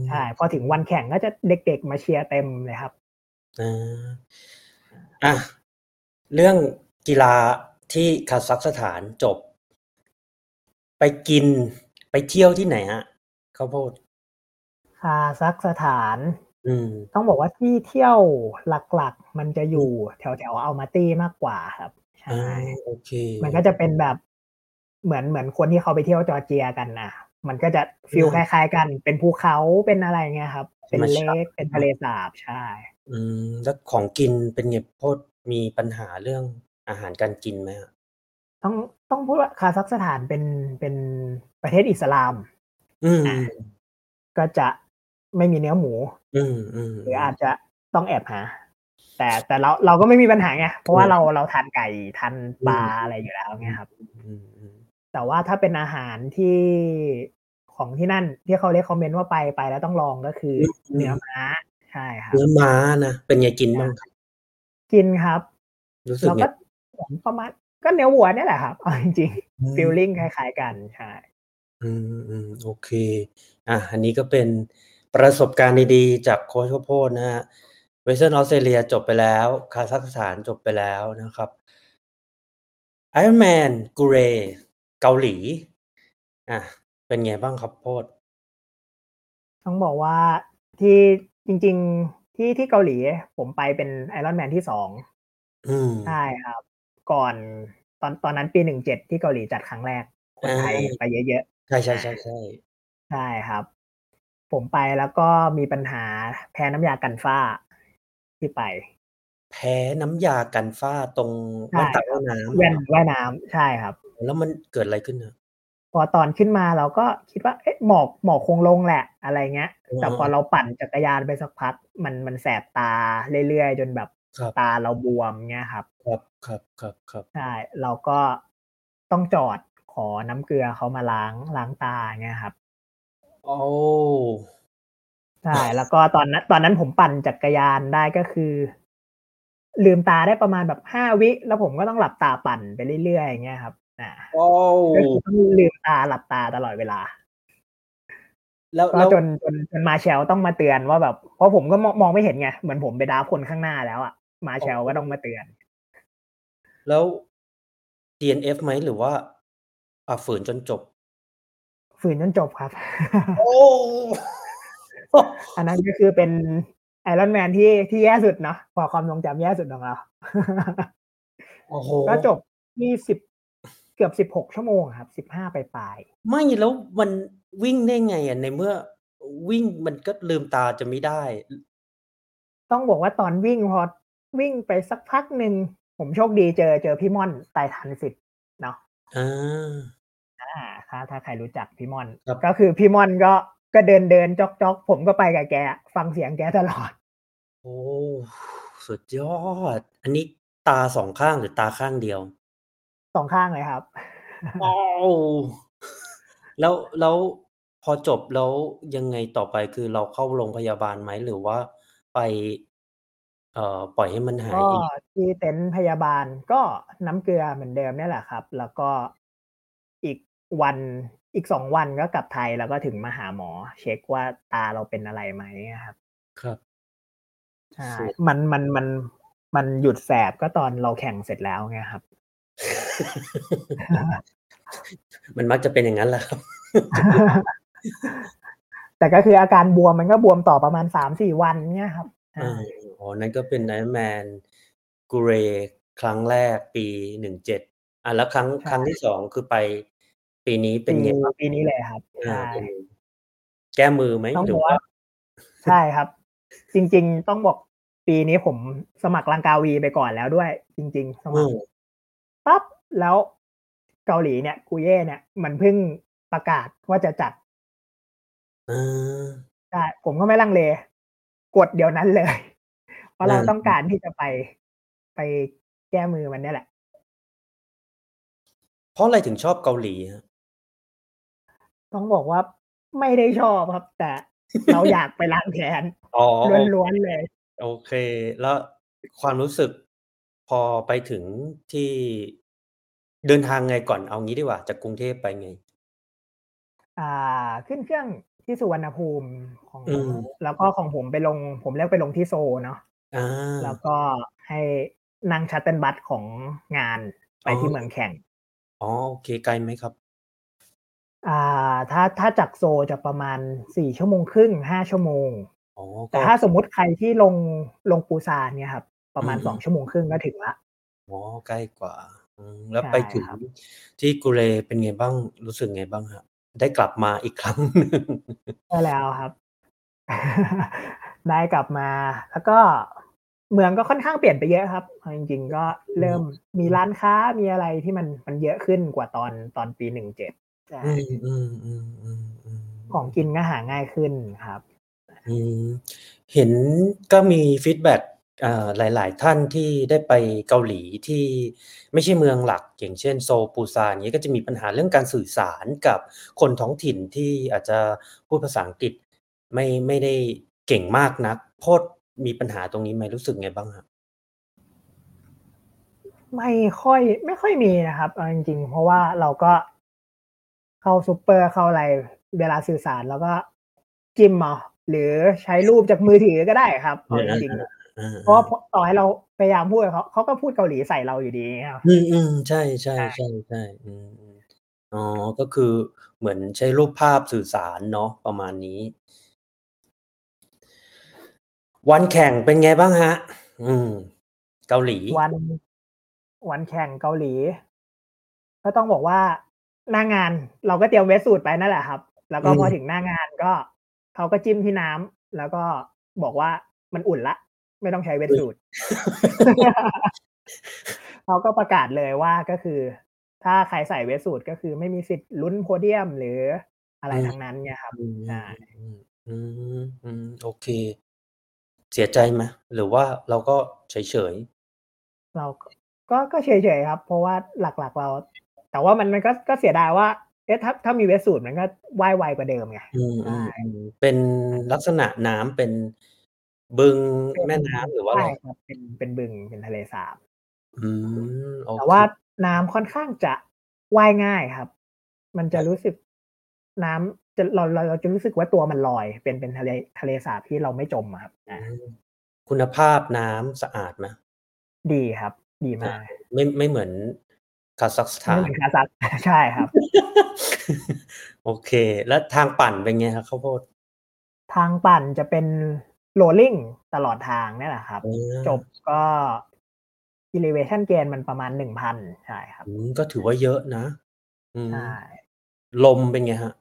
ใช่พอถึงวันแข่งก็จะเด็กๆมาเชียร์เต็มเลยครับอ่ะเรื่องกีฬาที่คาซัคสถานจบไปกินไปเที่ยวที่ไหนฮะข้าวโพดคาซัคสถานต้องบอกว่าที่เที่ยวหลักๆมันจะอยู่แถวๆอัลมาตี้มากกว่าครับใช่โอเคมันก็จะเป็นแบบเหมือนเหมือนคนที่เขาไปเที่ยวจอร์เจียกันนะมันก็จะฟีลคล้ายๆกันเป็นภูเขาเป็นอะไรเงี้ยครับเป็นเลคเป็นทะเลสาบใช่อืมแล้วของกินเป็นไงโพดมีปัญหาเรื่องอาหารการกินไหมฮะต้องต้องพูดว่าคาซัคสถานเป็นเป็นประเทศอิสลามอืมก็จะไม่มีเนื้อหมูอืมอืมหรืออาจจะต้องแอบหาแต่แต่เราเราก็ไม่มีปัญหาไงเพราะว่าเราเราทานไก่ทานปลาอะไรอยู่แล้วไงครับแต่ว่าถ้าเป็นอาหารที่ของที่นั่นที่เขาเรียกคอมเมนต์ว่าไปไปแล้วต้องลองก็คือเนื้อม้าใช่ครับเนื้อม้านะเป็นไงกินบ้างกินครับรู้สึกไงประมาณก็เนื้อวัวนี่แหละครับจริงๆฟีลลิ่งคล้ายๆกันใช่อืมๆโอเคอ่ะอันนี้ก็เป็นประสบการณ์ดีๆจากโค้ชข้าวโพดนะฮะเวสเทิร์นออสเตรเลียจบไปแล้วคาซัคสถานจบไปแล้วนะครับ Iron Man Cure เกาหลีอ่ะเป็นไงบ้างครับโพดต้องบอกว่าที่จริงๆที่ที่เกาหลีผมไปเป็น Iron Man ที่สองอืมใช่ครับก่อนตอนตอนนั้นปีสิบเจ็ดที่เกาหลีจัดครั้งแรกคนไทยไปเยอะๆใช่ๆๆๆใช่ครับผมไปแล้วก็มีปัญหาแพ้น้ำยากันฝ้าที่ไปแพ้น้ำยากันฝ้าตรงแว่นตาว่ายน้ำแว่นว่ายน้ำใช่ครับแล้วมันเกิดอะไรขึ้นอ่ะพอตอนขึ้นมาเราก็คิดว่าเอ๊ะหมอกหมอกคงลงแหละอะไรเงี้ยแต่พอเราปั่นจักรยานไปสักพักมันมันแสบตาเรื่อยๆจนแบบตาเราบวมเงี้ยครับครับครับครับครับใช่เราก็ต้องจอดขอน้ำเกลือเขามาล้างล้างตาเงี้ยครับโอ้ใช่แล้วก็ตอนนั้นตอนนั้นผมปั่นจักรยานได้ก็คือลืมตาได้ประมาณแบบห้าวิแล้วผมก็ต้องหลับตาปั่นไปเรื่อยๆอย่างเงี้ยครับ อ่าโอ้ต้องลืมตาหลับตาตลอดเวลาแล้วจนจนจนมาเชลต้องมาเตือนว่าแบบเพราะผมก็มองไม่เห็นไงเหมือนผมไปดาบคนข้างหน้าแล้วอ่ะมาเชลก็ต้องมาเตือนแล้ว ดี เอ็น เอฟ ไหมหรือว่าอ่ะฝืนจนจบฝืนจนจบครับโอ้อันนั้นก็คือเป็นไอรอนแมนที่ที่แย่สุดเนาะพอความทรงจำแย่สุดของเราโอ้โหก็จบที่สิบเกือบสิบหกชั่วโมงครับสิบห้าไปปลายไม่แล้วมันวิ่งได้ไงอ่ะในเมื่อวิ่งมันก็ลืมตาจะไม่ได้ต้องบอกว่าตอนวิ่งพอวิ่งไปสักพักนึงผมโชคดีเจอเจอพี่ม่อนไตรทันสิทธิ์เนาะอ่าอ่าถ้าถ้าใครรู้จักพี่ม่อนก็คือพี่ม่อนก็ก็เดินเดินจ๊อกจ๊อกผมก็ไปกับแกฟังเสียงแกตลอดโอ้สุดยอดอันนี้ตาสองข้างหรือตาข้างเดียวสองข้างเลยครับโอ้แล้วแล้วพอจบแล้วยังไงต่อไปคือเราเข้าโรงพยาบาลไหมหรือว่าไปเอ่อปล่อยให้มันหายก็ที่เต็นท์พยาบาลก็น้ำเกลือเหมือนเดิมนี่แหละครับแล้วก็อีกวันอีกสองวันก็กลับไทยแล้วก็ถึงมาหาหมอเช็คว่าตาเราเป็นอะไรไหมครับครับใช่มันมันมันมันหยุดแสบก็ตอนเราแข่งเสร็จแล้วไงครับ มันมักจะเป็นอย่างนั้นแหละครับ แต่ก็คืออาการบวมมันก็บวมต่อประมาณ สามถึงสี่ วันเงี้ยครับอ๋อนั่นก็เป็น Iron Man Cure ครั้งแรกปีสิบเจ็ดอ่ะแล้วครั้งครั้งที่สองคือไปปีนี้เป็นไงครับปีนี้เลยครับแก้มือไหมต้องบอกว่าใช่ครับจริงๆต้องบอกปีนี้ผมสมัครลังกาวีไปก่อนแล้วด้วยจริงๆสมัครปั๊บแล้วเกาหลีเนี่ยกูเย่เนี่ยมันเพิ่งประกาศว่าจะจัดใช่ผมก็ไม่ลังเลกดเดี๋ยวนั้นเลยเพราะเราต้องการที่จะไปไปแก้มือมันนี่แหละเพราะอะไรถึงชอบเกาหลีฮะต้องบอกว่าไม่ได้ชอบครับแต่เราอยากไปล้างแค้นล้วนๆเลยโอเคแล้วความรู้สึกพอไปถึงที่เดินทางไงก่อนเอางี้ดีกว่าจากกรุงเทพไปไงอ่าขึ้นเครื่องที่สุวรรณภูมิของแล้วก็ของผมไปลงผมเลือกไปลงที่โซลเนาะแล้วก็ให้นั่งชัตเติลบัสของงานไปที่เมืองแข่งอ๋อโอเคไกลไหมครับอ่าถ้าถ้าจากโซจะประมาณสี่ชั่วโมงครึ่งห้าชั่วโมงอ๋อแต่ถ้าสมมุติใครที่ลงลงปูซานเนี่ยครับประมาณสองชั่วโมงครึ่งก็ถึงละอ๋อใกล้กว่าแล้วไปถึงที่กุเรเป็นไงบ้างรู้สึกไงบ้างครับได้กลับมาอีกครั้งนึงก็แล้วครับได้กลับมาแล้วก็เมืองก็ค่อนข้างเปลี่ยนไปเยอะครับจริงๆก็เริ่มมีร้านค้ามีอะไรที่มันมันเยอะขึ้นกว่าตอนตอนปีสิบเจ็ดใช่ของกินก็หาง่ายขึ้นครับเห็นก็มีฟีดแบ็กหลายๆท่านที่ได้ไปเกาหลีที่ไม่ใช่เมืองหลักอย่างเช่นโซลปูซานอย่างนี้ก็จะมีปัญหาเรื่องการสื่อสารกับคนท้องถิ่นที่อาจจะพูดภาษาอังกฤษไม่ไม่ได้เก่งมากนักโพดมีปัญหาตรงนี้ไหมรู้สึกไงบ้างครับไม่ค่อยไม่ค่อยมีนะครับจริงๆเพราะว่าเราก็เข้าซุปเปอร์เข้าอะไรเวลาสื่อสารแล้วก็จิ้มเอาหรือใช้รูปจากมือถือก็ได้ครับจริงๆเพราะต่อให้เราพยายามพูดเขาเขาก็พูดเกาหลีใส่เราอยู่ดีครับอืมๆใช่ๆใช่ๆอืมอ๋อก็คือเหมือนใช้รูปภาพสื่อสารเนาะประมาณนี้วันแข่งเป็นไงบ้างฮะอืมเกาหลีวันวันแข่งเกาหลีก็ต้องบอกว่าหน้างานเราก็เตรียมเวสสูทไปนั่นแหละครับแล้วก็พอถึงหน้างานก็เขาก็จิ้มที่น้ำแล้วก็บอกว่ามันอุ่นละไม่ต้องใช้เวสสูท เขาก็ประกาศเลยว่าก็คือถ้าใครใส่เวสสูทก็คือไม่มีสิทธิ์ลุ้นโพเดียมหรืออะไรทั้งนั้นเนี่ยครับอ่าอืมอืมโอเคเสียใจไหมหรือว่าเราก็เฉยๆเราก็ก็เฉยๆครับเพราะว่าหลักๆเราแต่ว่ามันมันก็ก็เสียดายว่าเอ๊ะถ้าถ้ามีเวสสูทมันก็ว่ายไวกว่าเดิมไงเป็นลักษณะน้ำเป็นบึงแม่น้ำหรือว่าอะไรครับเป็นเป็นบึงเป็นทะเลสาบอืมแต่ว่าน้ำค่อนข้างจะ ว่ายง่ายครับมันจะรู้สึกน้ำจะเราเราจะรู้สึกว่าตัวมันลอยเป็นเป็นทะเลทะเลสาบที่เราไม่จมครับคุณภาพน้ำสะอาดไหมดีครับดีมากไม่ไม่เหมือนคาซัคสถานไม่เหมือนคาซัคใช่ครับ โอเคแล้วทางปั่นเป็นไงครับข้าวโพดทางปั่นจะเป็นโรลลิ่งตลอดทางนี่แหละครับจบก็elevation gain มันประมาณ หนึ่งพัน ใช่ครับก็ถือว่าเยอะนะใช่ลมเป็นไงฮะ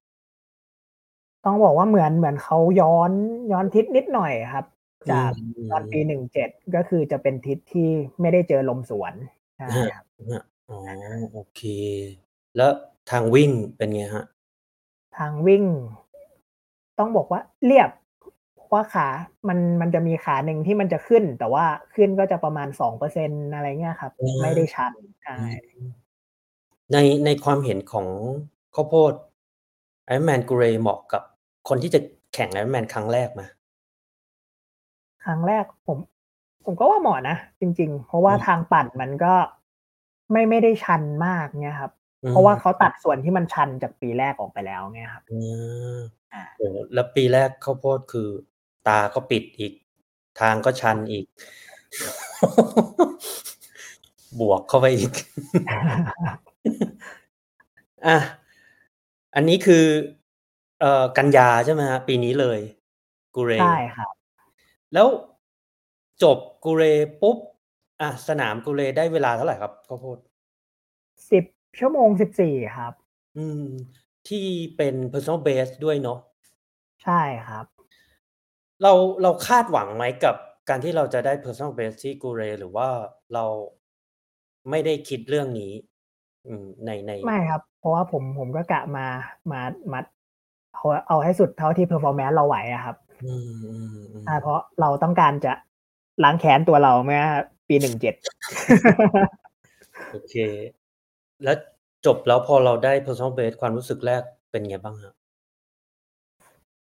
ต้องบอกว่าเหมือนเหมือนเขาย้อนย้อนทิศนิดหน่อยครับจากตอนปีสิบเจ็ดก็คือจะเป็นทิศที่ไม่ได้เจอลมสวนใช่ครับอ๋อโอเคแล้วทางวิ่งเป็นไงฮะทางวิ่งต้องบอกว่าเรียบว่าขามันมันจะมีขาหนึ่งที่มันจะขึ้นแต่ว่าขึ้นก็จะประมาณ สองเปอร์เซ็นต์ อะไรเงี้ยครับไม่ได้ชัดในในความเห็นของข้าวโพด Iron Man Cure เหมาะกับคนที่จะแข่ง Iron Man ครั้งแรกมั้ยครั้งแรกผมผมก็ว่าเหมาะนะจริงๆเพราะว่าทางปั่นมันก็ไม่ไม่ได้ชันมากเงี้ยครับเพราะว่าเขาตัดส่วนที่มันชันจากปีแรกออกไปแล้วเงี้ยครับอ่าแล้วปีแรกข้าวโพดคือตาก็ปิดอีกทางก็ชันอีก บวกเข้าไปอีก อ่ะอันนี้คือเอ่อกันยาใช่ไหมฮะปีนี้เลยกูเรใช่ครับแล้วจบกูเรปุ๊บอ่ะสนามกูเรได้เวลาเท่าไหร่ครับข้าวโพดสิบชั่วโมงสิบสี่ครับอืมที่เป็น personal best ด้วยเนาะใช่ครับเราเราคาดหวังไหมกับการที่เราจะได้ personal best ที่กูเรหรือว่าเราไม่ได้คิดเรื่องนี้ในในไม่ครับเพราะว่าผมผมก็กะมามามาเอาเอาให้สุดเท่าที่ performance เราไหวอะครับอืมอ่าเพราะเราต้องการจะล้างแค้นตัวเราเมื่อปีสิบเจ็ดโอเคแล้วจบแล้วพอเราได้ personal best ความรู้สึกแรกเป็นไงบ้างครับ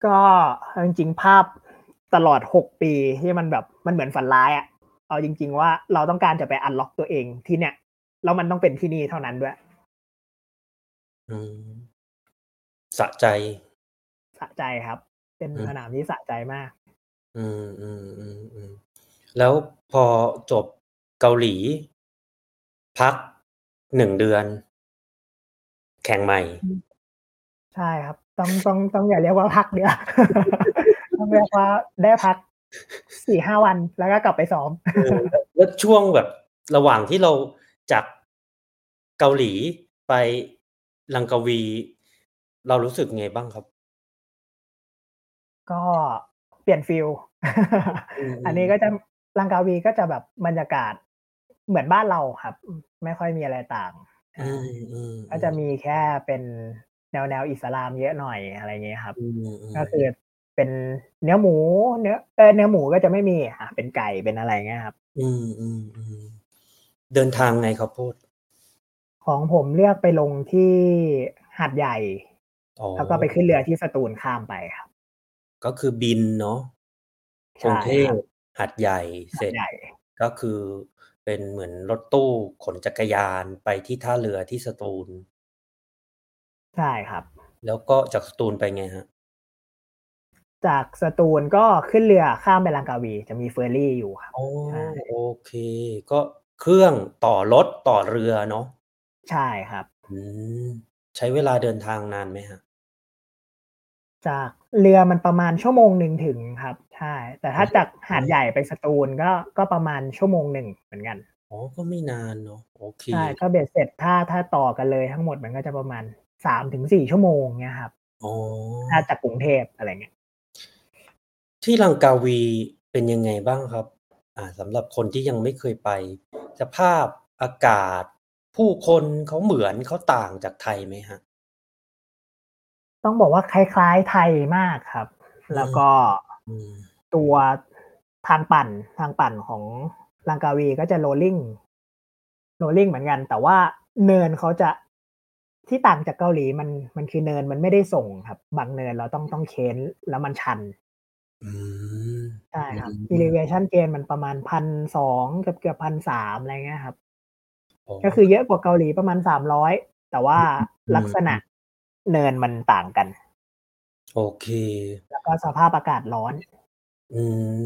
ก็จริงๆภาพตลอดหกปีที่มันแบบมันเหมือนฝันร้ายอ่ะเอาจริงๆว่าเราต้องการจะไปอันล็อกตัวเองที่เนี่ยแล้วมันต้องเป็นที่นี่เท่านั้นด้วยอืมสะใจสะใจครับเป็นสนามที่สะใจมากอืมๆๆแล้วพอจบเกาหลีพักหนึ่งเดือนแข่งใหม่ใช่ครับต้องต้องต้องอย่าเรียกว่าพักเดี๋ยวต้องเรียกว่าได้พัก สี่ห้า วันแล้วก็กลับไปซ้อมแล้วช่วงแบบระหว่างที่เราจากเกาหลีไปลังกาวีเรารู้สึกไงบ้างครับก็เปลี่ยนฟิล อันนี้ก็จะลังกาวีก็จะแบบบรรยากาศเหมือนบ้านเราครับไม่ค่อยมีอะไรต่างก็จะมีแค่เป็นแนวแนวอิสลามเยอะหน่อยอะไรอย่างเงี้ยครับก็คือเป็นเนื้อหมูเนื้อเออเนื้อหมูก็จะไม่มีอ่ะเป็นไก่เป็นอะไรเงี้ยครับอืมๆเดินทางไงครับพูดของผมเลือกไปลงที่หาดใหญ่แล้วก็ไปขึ้นเรือที่สตูลข้ามไปครับก็คือบินเนาะกรุงเทพหาดใหญ่เสร็จก็คือเป็นเหมือนรถตู้ขนจักรยานไปที่ท่าเรือที่สตูลใช่ครับแล้วก็จากสตูลไปไงฮะจากสตูลก็ขึ้นเรือข้ามไปลังกาวีจะมีเฟอร์รี่อยู่ครับโอ้โอเคก็เครื่องต่อรถต่อเรือเนาะใช่ครับอืมใช้เวลาเดินทางนานไหมฮะจากเรือมันประมาณชั่วโมงนึงถึงครับใช่แต่ถ้าจากหาดใหญ่ไปสตูลก็ก็ประมาณชั่วโมงนึงเหมือนกันอ๋อก็ไม่นานเนาะโอเคใช่ก็เบ็ดเสร็จถ้าถ้าต่อกันเลยทั้งหมดมันก็จะประมาณ สามถึงสี่ ชั่วโมงเงี้ยครับอ๋อถ้าจากกรุงเทพอะไรเงี้ยที่ลังกาวีเป็นยังไงบ้างครับอ่าสำหรับคนที่ยังไม่เคยไปสภาพอากาศผู้คนเขาเหมือนเขาต่างจากไทยไหมฮะต้องบอกว่าคล้ายๆไทยมากครับแล้วก็ตัวทางปั่นทางปั่นของลังกาวีก็จะโรลลิ่งโรลลิ่งเหมือนกันแต่ว่าเนินเขาจะที่ต่างจากเกาหลีมันมันคือเนินมันไม่ได้ส่งครับบางเนินเราต้องต้องเค้นแล้วมันชันอืมใช่ครับ elevation gain มันประมาณ หนึ่งพันสองร้อย เกือบๆ หนึ่งพันสามร้อย อะไรเงี้ยครับก็คือเยอะกว่าเกาหลีประมาณสามร้อย แต่ว่าลักษณะเนินมันต่างกันโอเคแล้วก็สภาพอากาศร้อนอืม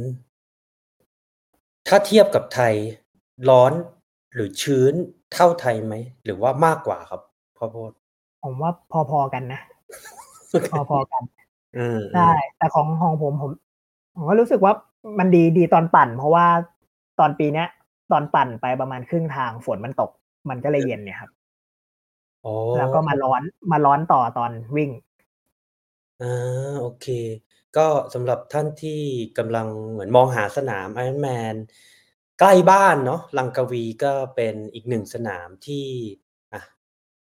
ถ้าเทียบกับไทยร้อนหรือชื้นเท่าไทยไหมหรือว่ามากกว่าครับพ่อโพดผมว่าพอๆกันนะ พอๆกันใช่แต่ของของผมผมผมก็รู้สึกว่ามันดีดีตอนปั่นเพราะว่าตอนปีเนี้ยตอนปั่นไปประมาณครึ่งทางฝนมันตกมันก็เลยเย็นเนี่ยครับแล้วก็มาร้อนมาร้อนต่อตอนวิ่งอ่าโอเคก็สำหรับท่านที่กำลังเหมือนมองหาสนาม Iron Man ใกล้บ้านเนาะลังกาวีก็เป็นอีกหนึ่งสนามที่อ่ะ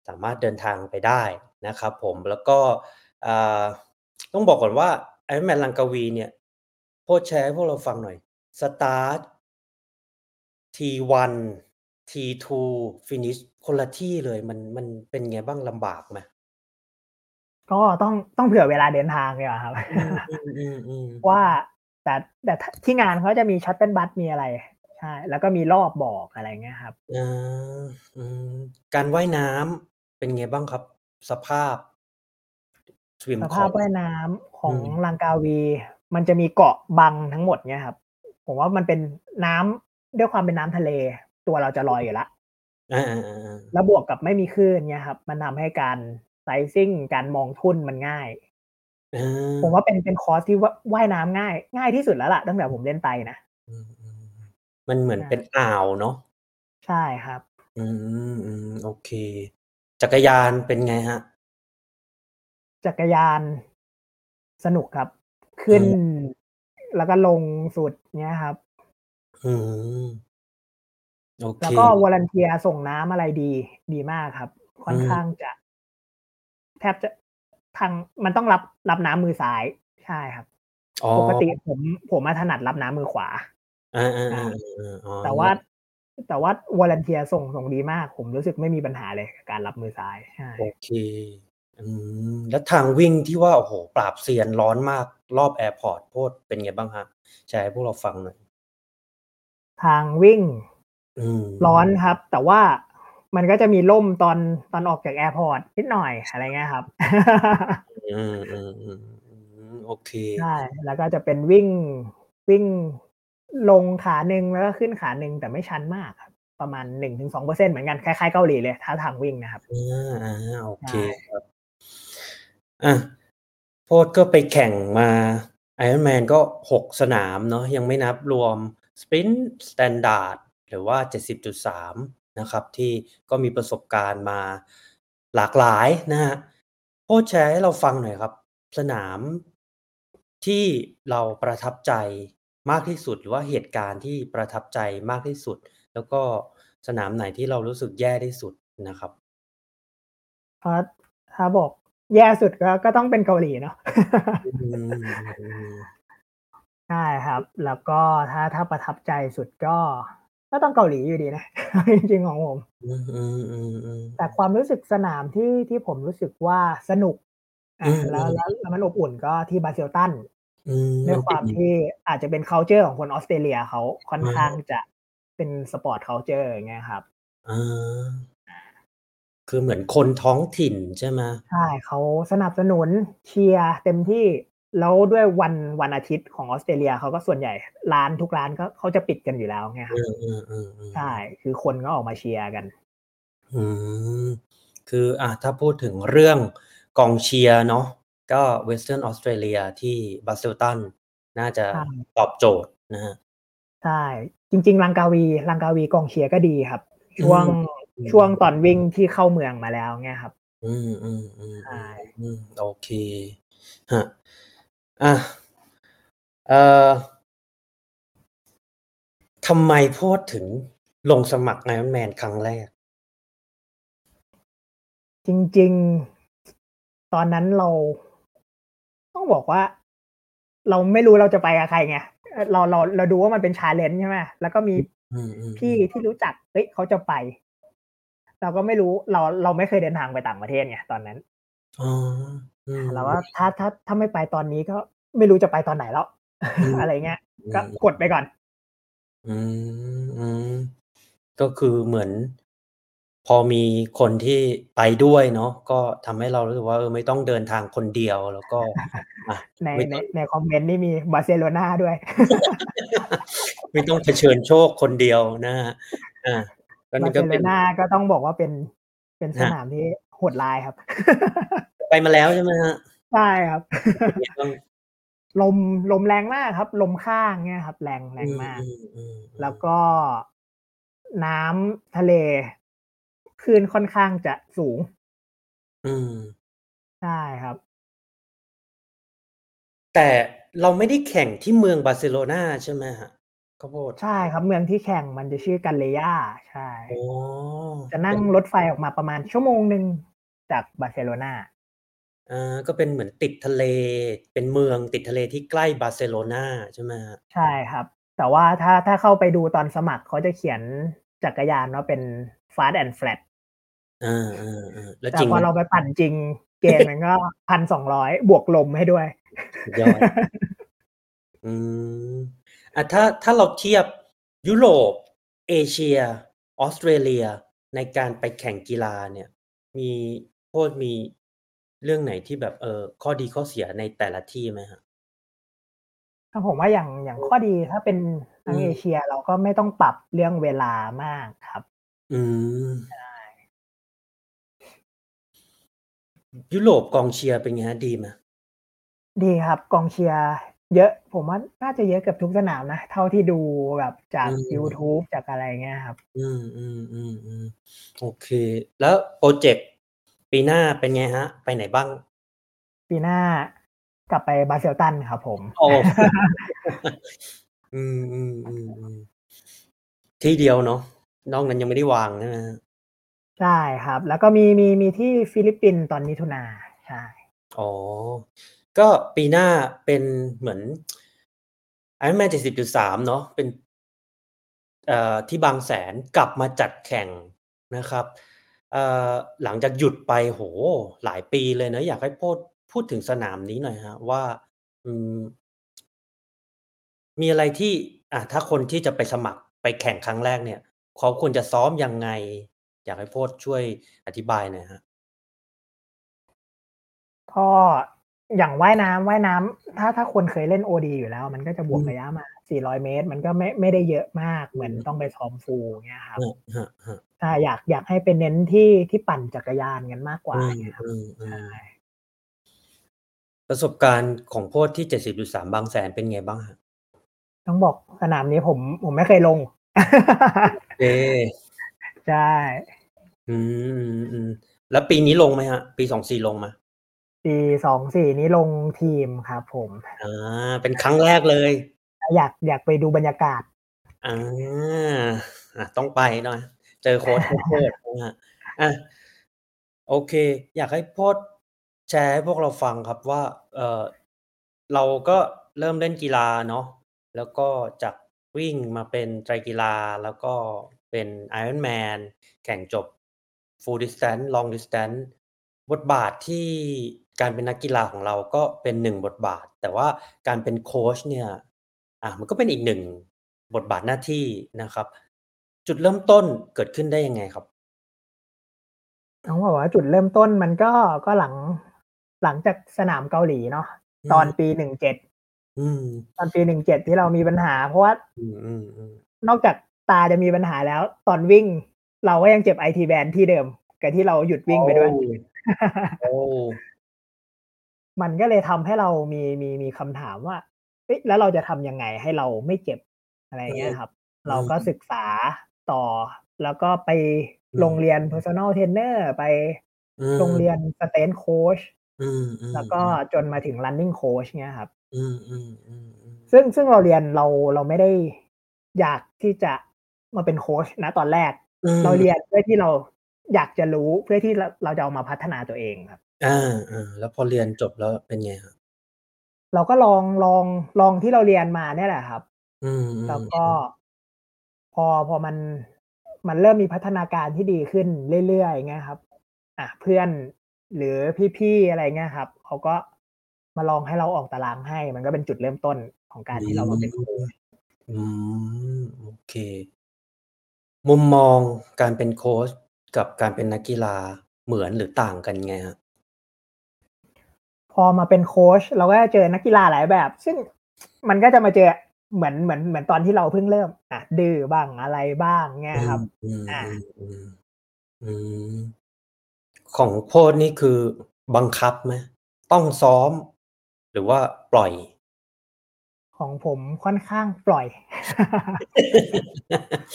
สามารถเดินทางไปได้นะครับผมแล้วก็อ่าต้องบอกก่อนว่า Iron Man ลังกาวีเนี่ยโพสต์แชร์ให้พวกเราฟังหน่อยสตาร์ท ที วัน ที ทู finish คนละที่เลยมันมันเป็นไงบ้างลำบากไหมก็ต้องต้องเผื่อเวลาเดินทางเลยครับ ว่าแต่แต่ที่งานเขาจะมีชัตเทิลบัสมีอะไรใช่แล้วก็มีรอบบอกอะไรเงี้ยครับการว่ายน้ำเป็นไงบ้างครับสภาพสภาพว่ายน้ำของลังกาวีมันจะมีเกาะบังทั้งหมดเนี่ยครับผมว่ามันเป็นน้ำด้วยความเป็นน้ำทะเลตัวเราจะลอยอยู่ละแล้วบวกกับไม่มีคลื่นเนี่ยครับมันทำให้การไซซิ่งการมองทุ่นมันง่ายผมว่าเป็นเป็นคอร์สที่ว่ายน้ำง่ายง่ายที่สุดแล้วล่ะตั้งแต่ผมเล่นไตนะมันเหมือนเป็นอ่าวเนาะใช่ครับอืมโอเคจักรยานเป็นไงฮะจักรยานสนุกครับขึ้นแล้วก็ลงสุดเนี้ยครับอืมโอเคแล้วก็วอลันเทียร์ส่งน้ำอะไรดีดีมากครับค่อนข้างจะแทบจะทางมันต้องรับรับน้ำมือซ้ายใช่ครับปกติผมผมมาถนัดรับน้ำมือขวาแต่ว่าแต่ว่าวอลันเทียร์ส่งส่งดีมากผมรู้สึกไม่มีปัญหาเลยการรับมือซ้ายใช่โอเคอืมแล้วทางวิ่งที่ว่าโอ้โหปราบเซียนร้อนมากรอบแอร์พอร์ตโพดเป็นไงบ้างฮะแชร์ให้พวกเราฟังหน่อยทางวิ่งร้อนครับแต่ว่ามันก็จะมีล่มตอนตอนออกจากแอร์พอร์ตนิดหน่อยอะไรเงี้ยครับอืมอืมอืมโอเคใช่แล้วก็จะเป็นวิ่งวิ่งลงขาหนึ่งแล้วก็ขึ้นขาหนึ่งแต่ไม่ชันมากครับประมาณ หนึ่งถึงสองเปอร์เซ็นต์ เหมือนกันคล้ายๆเกาหลีเลยท่าทางวิ่งนะครับอ่าโอเคครับอ่ะโพดก็ไปแข่งมา Iron Man ก็หกสนามเนาะยังไม่นับรวม Sprint Standard หรือว่า เจ็ดสิบจุดสาม นะครับที่ก็มีประสบการณ์มาหลากหลายนะฮะโพดแชร์ให้เราฟังหน่อยครับสนามที่เราประทับใจมากที่สุดหรือว่าเหตุการณ์ที่ประทับใจมากที่สุดแล้วก็สนามไหนที่เรารู้สึกแย่ที่สุดนะครับเพราะถ้าบอกแย่สุดก็ก็ต้องเป็นเกาหลีเนาะใช่ครับแล้วก็ถ้าถ้าประทับใจสุดก็ก็ต้องเกาหลีอยู่ดีนะจริงๆของผมแต่ความรู้สึกสนามที่ที่ผมรู้สึกว่าสนุกแล้วแล้วมันอบอุ่นก็ที่บาร์เซลตันด้วยความที่อาจจะเป็น culture ของคนออสเตรเลียเขาค่อนข้างจะเป็นสปอร์ตคัลเจอร์อย่างเงี้ยครับอ่าคือเหมือนคนท้องถิ่นใช่ไหมใช่เขาสนับสนุนเชียร์เต็มที่แล้วด้วยวันวันอาทิตย์ของออสเตรเลียเขาก็ส่วนใหญ่ร้านทุกร้านก็เขาจะปิดกันอยู่แล้วไงครับใช่คือคนก็ออกมาเชียร์กันอืมคืออ่ะถ้าพูดถึงเรื่องกองเชียร์เนาะก็เวสเทิร์นออสเตรเลียที่บาร์เซลตันน่าจะตอบโจทย์นะฮะใช่จริงๆลังกาวีลังกาวีกองเชียร์ก็ดีครับช่วงช่วงตอนวิ่งที่เข้าเมืองมาแล้วเงี้ยครับอืมอืมอืมใช่โอเคฮะอ่ะเอ่อทำไมพูดถึงลงสมัครไอรอนแมนครั้งแรกจริงๆตอนนั้นเราต้องบอกว่าเราไม่รู้เราจะไปกับใครไงเราเราเราดูว่ามันเป็นชาเลนจ์ใช่ไหมแล้วก็มีพี่ที่รู้จักเฮ้ยเขาจะไปเราก็ไม่รู้เราเราไม่เคยเดินทางไปต่างประเทศไงตอนนั้นอ๋อเราว่าถ้าถ้าถ้าไม่ไปตอนนี้ก็ไม่รู้จะไปตอนไหนแล้ว อะไรเงี้ยก็กดไปก่อนอืมก็คือเหมือน พอมีคนที่ไปด้วยเนาะก็ทำให้เรารู้สึกว่าเออไม่ต้องเดินทางคนเดียวแล้วก็ในในในคอมเมนต์นี่มีบาร์เซโลนาด้วย ไม่ต้องเผชิญโชคคนเดียวนะฮะอ่าบาร์เซโลนาก็ต้องบอกว่าเป็นเป็นสนามที่โหดร้ายครับ ไปมาแล้วใช่ไหมฮะใช่ครับ ลมลมแรงมากครับลมข้างเนี่ยครับแรงแรงมากแล้วก็น้ำทะเลคลื่นค่อนข้างจะสูงอืมใช่ครับแต่เราไม่ได้แข่งที่เมืองบาร์เซโลนาใช่ไหมฮะก็โบดใช่ครับเมืองที่แข่งมันจะชื่อกันเลยาใช่โอ้จะนั่งรถไฟออกมาประมาณชั่วโมงนึงจากบาร์เซโลนาอ่าก็เป็นเหมือนติดทะเลเป็นเมืองติดทะเลที่ใกล้บาร์เซโลนาใช่ไหมฮะใช่ครับแต่ว่าถ้าถ้าเข้าไปดูตอนสมัครเขาจะเขียนจักรยานว่าเป็น fast and flat อ่าๆๆแล้วจริงแต่พอเราไปปั่นจริงเกณฑ์มันก็ หนึ่งพันสองร้อย บวกลมให้ด้วยยอด อืมอ่ะถ้าถ้าเราเทียบยุโรปเอเชียออสเตรเลียในการไปแข่งกีฬาเนี่ยมีโคตรมีเรื่องไหนที่แบบเออข้อดีข้อเสียในแต่ละที่ไหมฮะถ้าผมว่าอย่างอย่างข้อดีถ้าเป็นทางเอเชียเราก็ไม่ต้องปรับเรื่องเวลามากครับอืมใช่ยุโรปกองเชียร์เป็นไงฮะดีไหมดีครับกองเชียร์เยอะผมว่าน่าจะเยอะเกือบทุกสนามนะเท่าที่ดูแบบจาก YouTube จากอะไรเงี้ยครับอืมอืมอืมอืมโอเคแล้วโปรเจกต์ปีหน้าเป็นไงฮะไปไหนบ้างปีหน้ากลับไปบาเซลตันครับผมโอ้ อืมๆๆที่เดียวเนาะนอกนั้นยังไม่ได้วางนะใช่ครับแล้วก็มีมีมีที่ฟิลิปปินส์ตอนมิถุนาใช่อ๋อก็ปีหน้าเป็นเหมือน Iron Man เจ็ดสิบจุดสาม เนาะเป็นเอ่อที่บางแสนกลับมาจัดแข่งนะครับเอ่อหลังจากหยุดไปโหหลายปีเลยนะอยากให้พูดพูดถึงสนามนี้หน่อยฮะว่าอืมมีอะไรที่อ่ะถ้าคนที่จะไปสมัครไปแข่งครั้งแรกเนี่ยเขาควรจะซ้อมยังไงอยากให้โพสต์ช่วยอธิบายหน่อยฮะก็อย่างว่ายน้ำว่ายน้ำถ้าถ้าคนเคยเล่น โอ ดี อยู่แล้วมันก็จะบวกระยะมาสี่ร้อยเมตรมันก็ไม่ไม่ได้เยอะมากเหมือนต้องไปซ้อมฟูลเงี้ยครับถ้าอยากอยากให้เป็นเน้นที่ที่ปั่นจักรยานกันมากกว่าครับประสบการณ์ของโพสต์ที่ เจ็ดสิบจุดสาม บางแสนเป็นไงบ้างฮะต้องบอกสนามนี้ผมผมไม่เคยลงเออใช่อืมๆแล้วปีนี้ลงไหมฮะปีสองสี่ลงมาปีสองสี่นี้ลงทีมครับผมอ่าเป็นครั้งแรกเลยอยากอยากไปดูบรรยากาศอ่าอ่ะต้องไปหน่อยเจอโค้ชโค้ชฮะอ่ะโอเคอยากให้โพสต์แชร์ให้พวกเราฟังครับว่าเออเราก็เริ่มเล่นกีฬาเนาะแล้วก็จากวิ่งมาเป็นไตรกีฬาแล้วก็เป็น Iron Man แข่งจบ Full Distance Long Distance บทบาทที่การเป็นนักกีฬาของเราก็เป็นหนึ่งบทบาทแต่ว่าการเป็นโค้ชเนี่ยอ่ะมันก็เป็นอีกหนึ่งบทบาทหน้าที่นะครับจุดเริ่มต้นเกิดขึ้นได้ยังไงครับต้องบอกว่าจุดเริ่มต้นมันก็ก็หลังหลังจากสนามเกาหลีเนาะตอนปีสิบเจ็ดอืมตอนปีสิบเจ็ดที่เรามีปัญหาเพราะว่าอืมๆนอกจากตาจะมีปัญหาแล้วตอนวิ่งเราก็ยังเจ็บ ไอ ที band ที่เดิมกับที่เราหยุดวิ่งไปด้วยโอ้มันก็เลยทำให้เรามีมีมีคำถามว่าเอ๊ะแล้วเราจะทำยังไงให้เราไม่เจ็บอะไรเงี้ยครับเราก็ศึกษาต่อแล้วก็ไปโรงเรียน personal trainer ไปโรงเรียน strength coach แล้วก็จนมาถึง running coach เงี้ยครับซึ่งซึ่งเราเรียนเราเราไม่ได้อยากที่จะมาเป็นโค้ชนะตอนแรกเราเรียนเพื่อที่เราอยากจะรู้เพื่อที่เราจะเอามาพัฒนาตัวเองครับอ่าแล้วพอเรียนจบแล้วเป็นไงครับเราก็ลองลองลองที่เราเรียนมาเนี่ยแหละครับแล้วก็พอพอมันมันเริ่มมีพัฒนาการที่ดีขึ้นเรื่อยๆเงี้ยครับอ่ะเพื่อนหรือพี่ๆอะไรเงี้ยครับเขาก็มาลองให้เราออกตารางให้มันก็เป็นจุดเริ่มต้นของการที่เรามาเป็นโค้ชอืมโอเคมุมมองการเป็นโค้ช กับการเป็นนักกีฬาเหมือนหรือต่างกันไงฮะพอมาเป็นโค้ชเราก็จะเจอนักกีฬาหลายแบบซึ่งมันก็จะมาเจอเหมือนเหมือนเหมือนตอนที่เราเพิ่งเริ่มอ่ะดื้อบ้างอะไรบ้างเงี้ยครับอ่าของโค้ชนี่คือบังคับไหมต้องซ้อมหรือว่าปล่อยของผมค่อนข้างปล่อย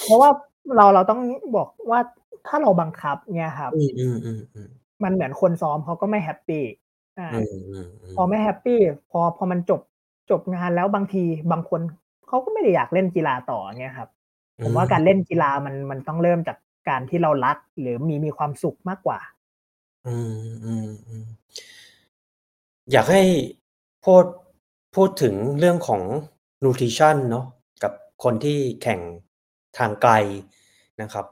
เพราะว่าเราเราต้องบอกว่าถ้าเราบังคับเนี่ยครับมันเหมือนคนซ้อมเขาก็ไม่แฮปปี้อ่าพอไม่แฮปปี้พอพอมันจบจบงานแล้วบางทีบางคนเขาก็ไม่ได้อยากเล่นกีฬาต่อเงี้ยครับผมว่าการเล่นกีฬามันมันต้องเริ่มจากการที่เรารักหรือมีมีความสุขมากกว่าอืมอยากให้พูดพูดถึงเรื่องของนูทริชั่นเนาะกับคนที่แข่งทางไกลนะครับ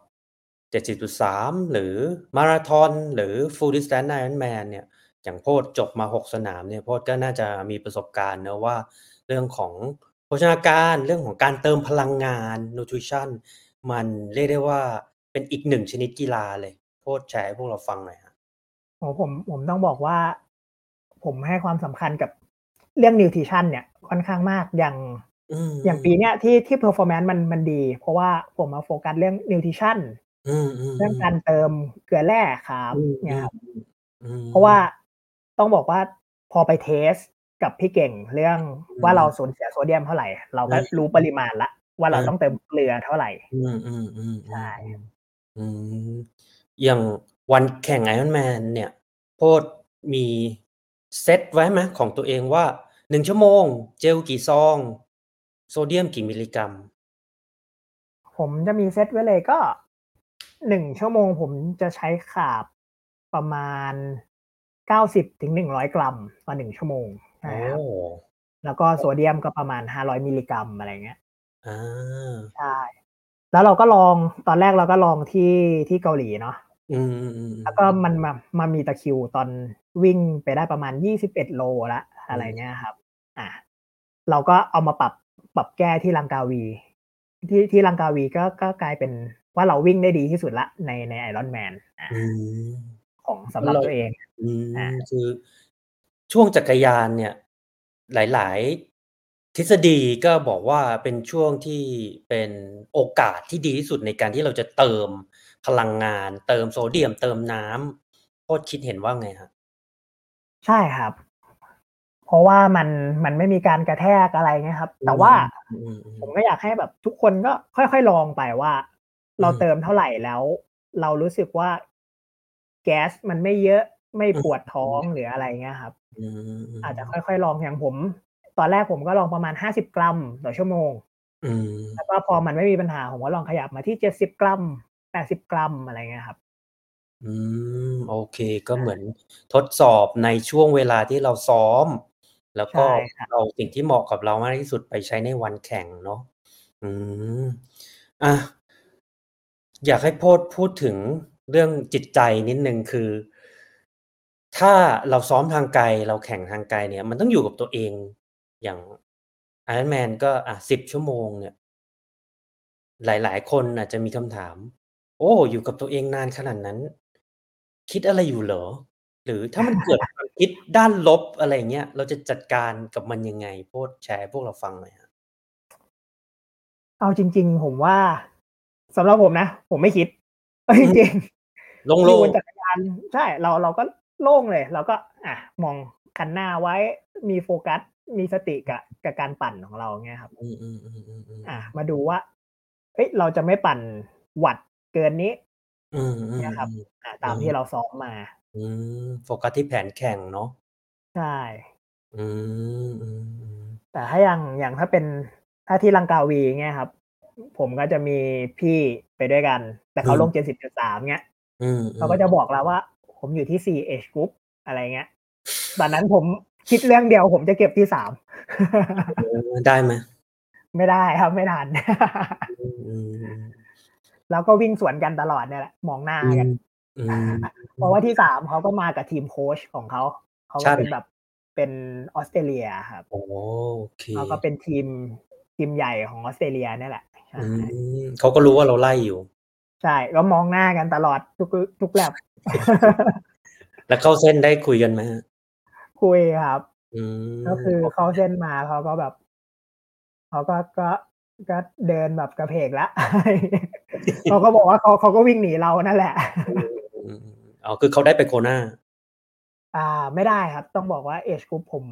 เจ็ดสิบจุดสาม หรือมาราธอนหรือฟูลดิสแทนซ์ไอรอนแมนเนี่ยอย่างโพดจบมาหกสนามเนี่ยโพดก็น่าจะมีประสบการณ์นะว่าเรื่องของโภชนาการเรื่องของการเติมพลังงานนูทริชั่นมันเรียกได้ว่าเป็นอีกหนึ่งชนิดกีฬาเลยโพดแชร์ให้พวกเราฟังหน่อยฮะโอ้ผมผมต้องบอกว่าผมให้ความสำคัญกับเรื่องนิวทริชั่นเนี่ยค่อนข้างมากอย่างอย่างปีเนี้ยที่ที่ performance มันมันดีเพราะว่าผมมาโฟกัสเรื่องนิวทริชั่นเรื่องการเติมเกลือแร่ครับเนี่ยครับเพราะว่าต้องบอกว่าพอไปเทสกับพี่เก่งเรื่องว่าเราสูญเสียโซเดียมเท่าไหร่เราก็รู้ปริมาณละว่าเราต้องเติมเกลือเท่าไหร่ใช่อย่างวันแข่งไอรอนแมนเนี่ยโพดมีเซตไว้ไหมของตัวเองว่าหนึ่งชั่วโมงเจลกี่ซองโซเดียมกี่มิลลิกรัมผมจะมีเซตไว้เลยก็หนึ่งชั่วโมงผมจะใช้ขาบประมาณ เก้าสิบถึงหนึ่งร้อย กรัมต่อหนึ่งชั่วโมงนะครับแล้วก็โซเดียมก็ประมาณห้าร้อยมิลลิกรัมอะไรเงี้ยอ่าใช่แล้วเราก็ลองตอนแรกเราก็ลองที่ที่เกาหลีเนาะอืมแล้วก็มันมามามีตะคิวตอนวิ่งไปได้ประมาณยี่สิบเอ็ดโลละอะไรเงี้ยครับอ่ะเราก็เอามาปรับปรับแก้ที่ลังกาวีที่ที่ลังกาวีก็ก็กลายเป็นว่าเราวิ่งได้ดีที่สุดละในในไอรอนแมนของสำหรับตัวเองอ่าคือช่วงจักรยานเนี่ยหลายๆทฤษฎีก็บอกว่าเป็นช่วงที่เป็นโอกาสที่ดีที่สุดในการที่เราจะเติมพลังงานเติมโซเดียมเติมน้ำโค้ชคิดเห็นว่าไงฮะใช่ครับเพราะว่ามันมันไม่มีการกระแทกอะไรเงี้ยครับแต่ว่าผมก็อยากให้แบบทุกคนก็ค่อยๆลองไปว่าเราเติมเท่าไหร่แล้วเรารู้สึกว่าแก๊สมันไม่เยอะไม่ปวดท้องหรืออะไรเงี้ยครับอาจจะค่อยๆลองอย่างผมตอนแรกผมก็ลองประมาณห้าสิบกรัมต่อชั่วโมงแล้วก็พอมันไม่มีปัญหาผมก็ลองขยับมาที่เจ็ดสิบกรัมแปดสิบกรัมอะไรเงี้ยครับอืมโอเคก็เหมือนทดสอบในช่วงเวลาที่เราซ้อมแล้วก็เอาสิ่งที่เหมาะกับเรามากที่สุดไปใช้ในวันแข่งเนาะอืมอ่ะอยากให้โพดพูดถึงเรื่องจิตใจนิดนึงคือถ้าเราซ้อมทางไกลเราแข่งทางไกลเนี่ยมันต้องอยู่กับตัวเองอย่าง Iron Man ก็อ่ะสิบชั่วโมงเนี่ยหลายๆคนอาจจะมีคำถามโอ้อยู่กับตัวเองนานขนาดนั้นคิดอะไรอยู่เหรอหรือถ้ามันเกิดความคิดด้านลบอะไรเงี้ยเราจะจัดการกับมันยังไงโพดแชร์พวกเราฟังหน่อยครับเอาจริงๆผมว่าสำหรับผมนะผมไม่คิดจริงๆลงๆบนจักรยานใช่เราเราก็โล่งเลยเราก็อ่ะมองคันหน้าไว้มีโฟกัสมีสติกับกับการปั่นของเราเงี้ยครับอืมๆอ่ะมาดูว่าเฮ้ยเราจะไม่ปั่นหวัดเกินนี้นะครับตามที่เราซ้อมมาโฟกัสที่แผนแข่งเนาะใช่แต่ถ้าอย่างอย่างถ้าเป็นถ้าที่ลังกาวีเงี้ยครับผมก็จะมีพี่ไปด้วยกันแต่เขาลง เจ็ดสิบจุดสาม เงี้ยเขาก็จะบอกเราว่าผมอยู่ที่ สี่ เอช Group อะไรเงี้ยตอนนั้นผมคิดเรื่องเดียวผมจะเก็บที่สามได้ไหมไม่ได้ครับไม่ทันแล้วก็วิ่งสวนกันตลอดเนี่ยแหละมองหน้ากันเพราะว่าที่สามเขาก็มากับทีมโค้ชของเขาเขาก็เป็นแบบเป็นออสเตรเลียครับโอเคเขาก็เป็นทีมทีมใหญ่ของออสเตรเลียเนี่ยแหละเขาก็รู้ว่าเราไล่อยู่ ใช่ก็มองหน้ากันตลอดทุกทุกแลบ แล้วเข้าเส้นได้คุยกันไหมคุยครับก็คือเข้าเส้นมาเขาก็แบบเขาก็ก็ก็เดินแบบกระเพกละ เขาก็บอกว่าเขาเขาก็วิ่งหนีเรานั่นแหละ อ๋อคือเขาได้ไปโคน่าอ่าไม่ได้ครับต้องบอกว่าเอชกรุ๊ปผม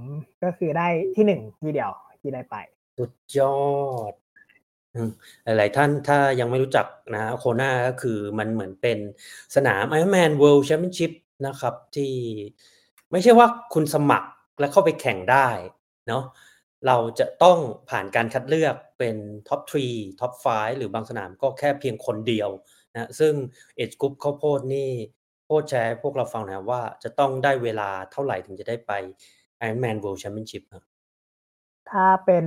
ก็คือได้ที่หนึ่งทีเดียวที่ได้ไปสุดยอดหลายๆท่านถ้ายังไม่รู้จักนะโคน่าก็คือมันเหมือนเป็นสนาม Iron Man World Championship นะครับที่ไม่ใช่ว่าคุณสมัครแล้วเข้าไปแข่งได้เนาะเราจะต้องผ่านการคัดเลือกเป็นท็อปสามท็อปห้าหรือบางสนามก็แค่เพียงคนเดียวนะซึ่ง Age Group ข้าวโพดนี่โพดแชร์พวกเราฟังนะว่าจะต้องได้เวลาเท่าไหร่ถึงจะได้ไป Iron Man World Championship นะถ้าเป็น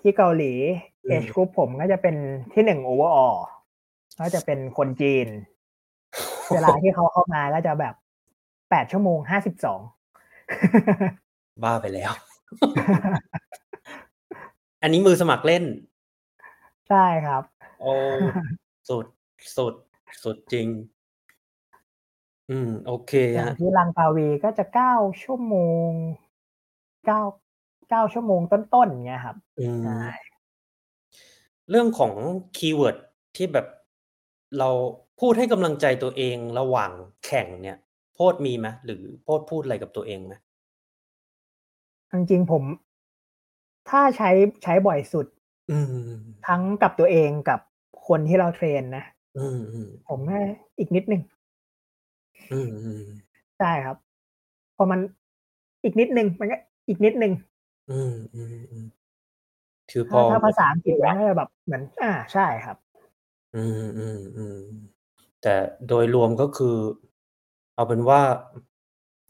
ที่เกาหลี Age Group ผมก็จะเป็นที่หนึ่ง Overall ก็จะเป็นคนจีน เวลาที่เขาเข้ามาก็จะแบบแปดชั่วโมงห้าสิบสอง บ้าไปแล้ว อันนี้มือสมัครเล่นใช่ครับโอ้สุดสุดสุดจริงอืมโอเคฮะที่ลังกาวีก็จะเก้าชั่วโมงเก้า เก้าชั่วโมงต้นๆเงี้ยครับใช่เรื่องของคีย์เวิร์ดที่แบบเราพูดให้กำลังใจตัวเองระหว่างแข่งเนี่ยโพดมีไหมหรือโพดพูดอะไรกับตัวเองไหมจริงๆผมถ้าใช้ใช้บ่อยสุดทั้งกับตัวเองกับคนที่เราเทรนนะผมว่าอีกนิดนึงใช่ครับพอมันอีกนิดนึงมันก็อีกนิดนึงคือพอถ้าภาษาอังกฤษมันก็จะแบบเหมือนอ่าใช่ครับแต่โดยรวมก็คือเอาเป็นว่า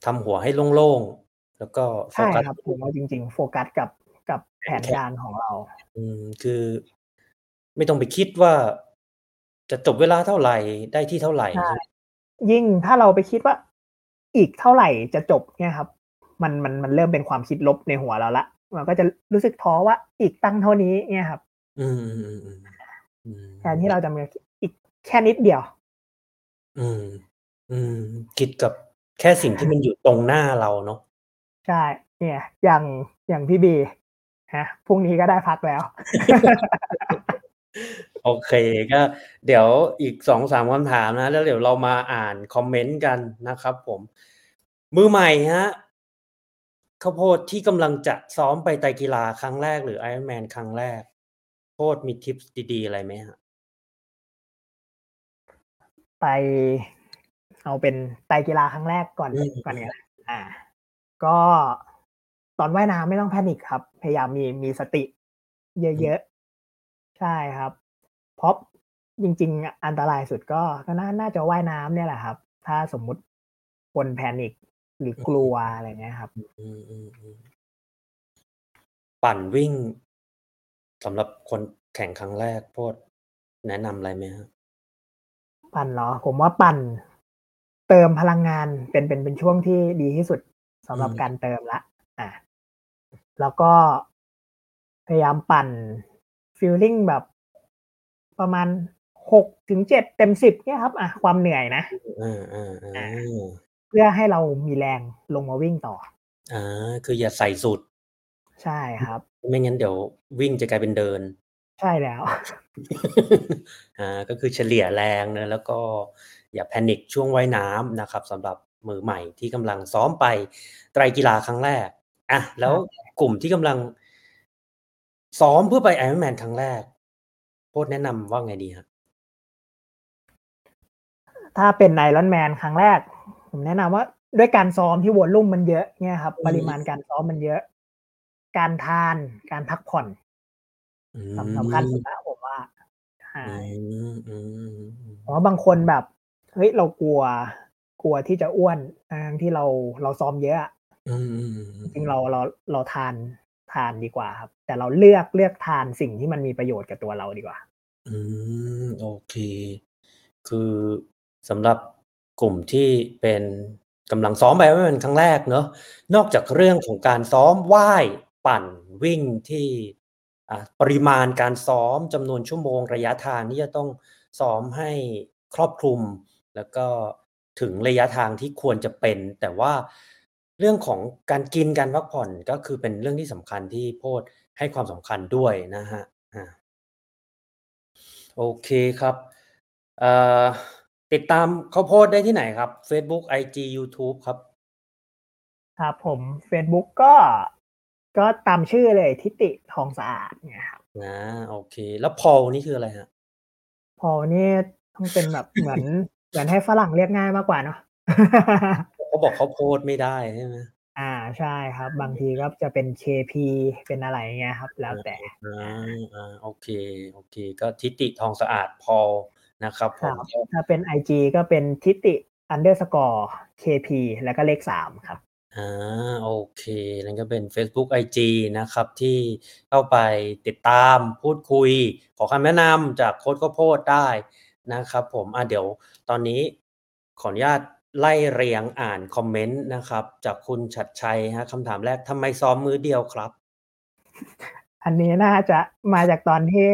ทำหัวให้โล่งๆแล้วก็โฟกัสผมว่าจริงๆโฟกัสกับกับแผนการของเราอืมคือไม่ต้องไปคิดว่าจะจบเวลาเท่าไหร่ได้ที่เท่าไหร่ยิ่งถ้าเราไปคิดว่าอีกเท่าไหร่จะจบเนี่ยครับมันมันมันเริ่มเป็นความคิดลบในหัวเราละมันก็จะรู้สึกท้อว่าอีกตั้งเท่านี้เนี่ยครับอืมแทนที่เราจะมีอีกแค่นิดเดียวอืมอืมคิดกับแค่สิ่งที่มันอยู่ตรงหน้าเราเนาะใช่เนี่ยอย่างอย่างพี่บีฮะพรุ่งนี้ก็ได้พักแล้วโอเคก็เดี๋ยวอีก สองสาม คำถามนะแล้วเดี๋ยวเรามาอ่านคอมเมนต์กันนะครับผมมือใหม่ฮะข้าวโพดที่กำลังจะซ้อมไปไตรกีฬาครั้งแรกหรือ Iron Man ครั้งแรกโพดมีทิปส์ดีๆอะไรไหมฮะไปเอาเป็นไตรกีฬาครั้งแรกก่อนก่อนเนี่ยอ่าก็ตอนว่ายน้ำไม่ต้องแพนิคครับพยายามมีมีสติเยอะๆใช่ครับเพราะจริงๆอันตรายสุดก็ก็น่าน่าจะว่ายน้ำเนี่ยแหละครับถ้าสมมุติคนแพนิคหรือกลัวอะไรเงี้ยครับปั่นวิ่งสำหรับคนแข่งครั้งแรกโพดแนะนำอะไรไหมครับปั่นเหรอผมว่าปั่นเติมพลังงานเป็นเป็นเป็นช่วงที่ดีที่สุดสำหรับการเติมละอ่ะแล้วก็พยายามปั่นฟีลลิ่งแบบประมาณหกถึงเจ็ดเต็มสิบเนี่ยครับอ่ะความเหนื่อยนะอ่าๆๆเพื่อให้เรามีแรงลงมาวิ่งต่ออ่าคืออย่าใส่สุดใช่ครับไม่งั้นเดี๋ยววิ่งจะกลายเป็นเดินใช่แล้ว อ่าก็คือเฉลี่ยแรงนะแล้วก็อย่าแพนิคช่วงว่ายน้ำนะครับสำหรับมือใหม่ที่กำลังซ้อมไปไตรกีฬาครั้งแรกอ่ะแล้วกลุ่มที่กำลังซ้อมเพื่อไป Iron Man ครั้งแรกโพสแนะนำว่าไงดีครับถ้าเป็น Iron Man ครั้งแรกผมแนะนำว่าด้วยการซ้อมที่วอลลุ่มมันเยอะเนี่ยครับปริมาณการซ้อมมันเยอะการทานการพักผ่อนสำคัญสุดนะผมว่าใช่เพราะบางคนแบบเฮ้ยเรากลัวกลัวที่จะอ้วนทั้งที่เราเราซ้อมเยอะจริงเราเราเราทานทานดีกว่าครับแต่เราเลือกเลือกทานสิ่งที่มันมีประโยชน์กับตัวเราดีกว่าอืมโอเคคือสำหรับกลุ่มที่เป็นกำลังซ้อมไปไม่เป็นครั้งแรกเนอะนอกจากเรื่องของการซ้อมว่ายปั่นวิ่งที่ปริมาณการซ้อมจำนวนชั่วโมงระยะทางนี่จะต้องซ้อมให้ ครอบคลุมแล้วก็ถึงระยะทางที่ควรจะเป็นแต่ว่าเรื่องของการกินการพักผ่อนก็คือเป็นเรื่องที่สำคัญที่โพสต์ให้ความสำคัญด้วยนะฮะโอเคครับติดตามเขาโพสต์ได้ที่ไหนครับ Facebook ไอ จี YouTube ครับครับผม Facebook ก็ก็ตามชื่อเลยทิติทองสะอาดเนี่ยครับนะโอเคแล้วพอลนี่คืออะไรฮะพอลนี่ต้องเป็นแบบเหมือน เหมือนให้ฝรั่งเรียกง่ายมากกว่าเนาะ เขาบอกเขาโพสต์ไม่ได้ใช่ไหมอ่าใช่ครับบางทีก็จะเป็น เค พี เป็นอะไรเงี้ยครับแล้วแต่อ่าโอเคโอเคก็ทิติทองสะอาดพอลนะครับผมถ้าเป็น ไอ จี ก็เป็นทิติ underscore เค พี แล้วก็เลขสามครับอ่าโอเคนั่นก็เป็น Facebook ไอ จี นะครับที่เข้าไปติดตามพูดคุยขอคำแนะนำจากโค้ชข้าวโพดได้นะครับผมอ่ะเดี๋ยวตอนนี้ขออนุญาตไล่เรียงอ่านคอมเมนต์นะครับจากคุณชัดชัยฮะคำถามแรกทำไมซ้อมมือเดียวครับอันนี้น่าจะมาจากตอนที่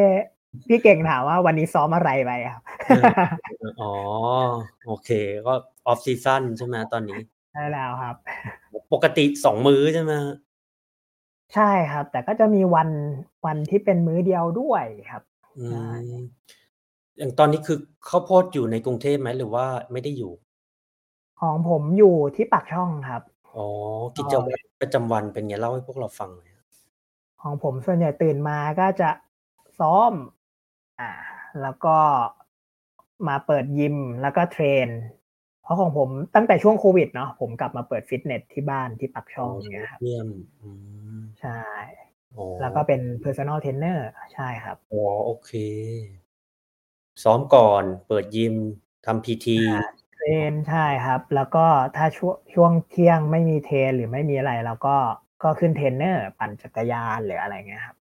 พี่เก่งถามว่าวันนี้ซ้อมอะไรไปครับอ๋อโอเคก็ออฟซีซั่นใช่ไหมตอนนี้ใช่แล้วครับปกติสองมื้อใช่ไหมใช่ครับแต่ก็จะมีวันวันที่เป็นมื้อเดียวด้วยครับอืมอย่างตอนนี้คือเขาโพสต์อยู่ในกรุงเทพไหมหรือว่าไม่ได้อยู่ของผมอยู่ที่ปากช่องครับอ๋อกิจวัตรประจำวันเป็นไงเล่าให้พวกเราฟังหน่อยของผมส่วนใหญ่ตื่นมาก็จะซ้อมอ่าแล้วก็มาเปิดยิมแล้วก็เทรนเพราะของผมตั้งแต่ช่วงโควิดเนาะผมกลับมาเปิดฟิตเนสที่บ้านที่ปากช่องอย่างเงี้ยครับเยี่ยมอืมใช่แล้วก็เป็น personal trainer ใช่ครับอ๋อโอเคซ้อมก่อนเปิดยิมทำ พี ที เทรนใช่ครับแล้วก็ถ้าช่วงช่วงเที่ยงไม่มีเทรนหรือไม่มีอะไรเราก็ก็ขึ้นเทรนเนอร์ปั่นจักรยานหรืออะไรเงี้ยครับ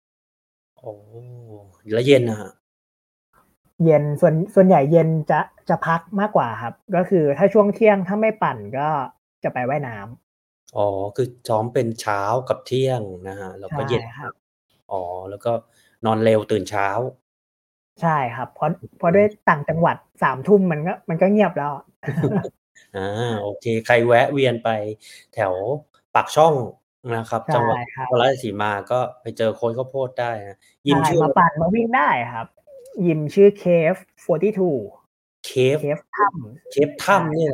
โอ้แล้วเย็นนะฮะเย็นส่วนส่วนใหญ่เย็นจะจะพักมากกว่าครับก็คือถ้าช่วงเที่ยงถ้าไม่ปั่นก็จะไปว่ายน้ำอ๋อคือซ้อมเป็นเช้ากับเที่ยงนะฮะแล้วก็เย็นครับอ๋อแล้วก็นอนเร็วตื่นเช้าใช่ครับเพราะเพราะด้วยต่างจังหวัดสามทุ่มมันก็มันก็เงียบแล้ว อ่าโอเคใครแวะเวียนไปแถวปากช่องนะครับจังหวัดนครราชสีมาก็ไปเจอโค้ชข้าวโพดได้นะยิมชื่อมาปั่นมาวิ่งได้ครับยิมชื่อ Cave สี่สิบสอง Cave ถ้ำ Cave ถ้ำเนี่ย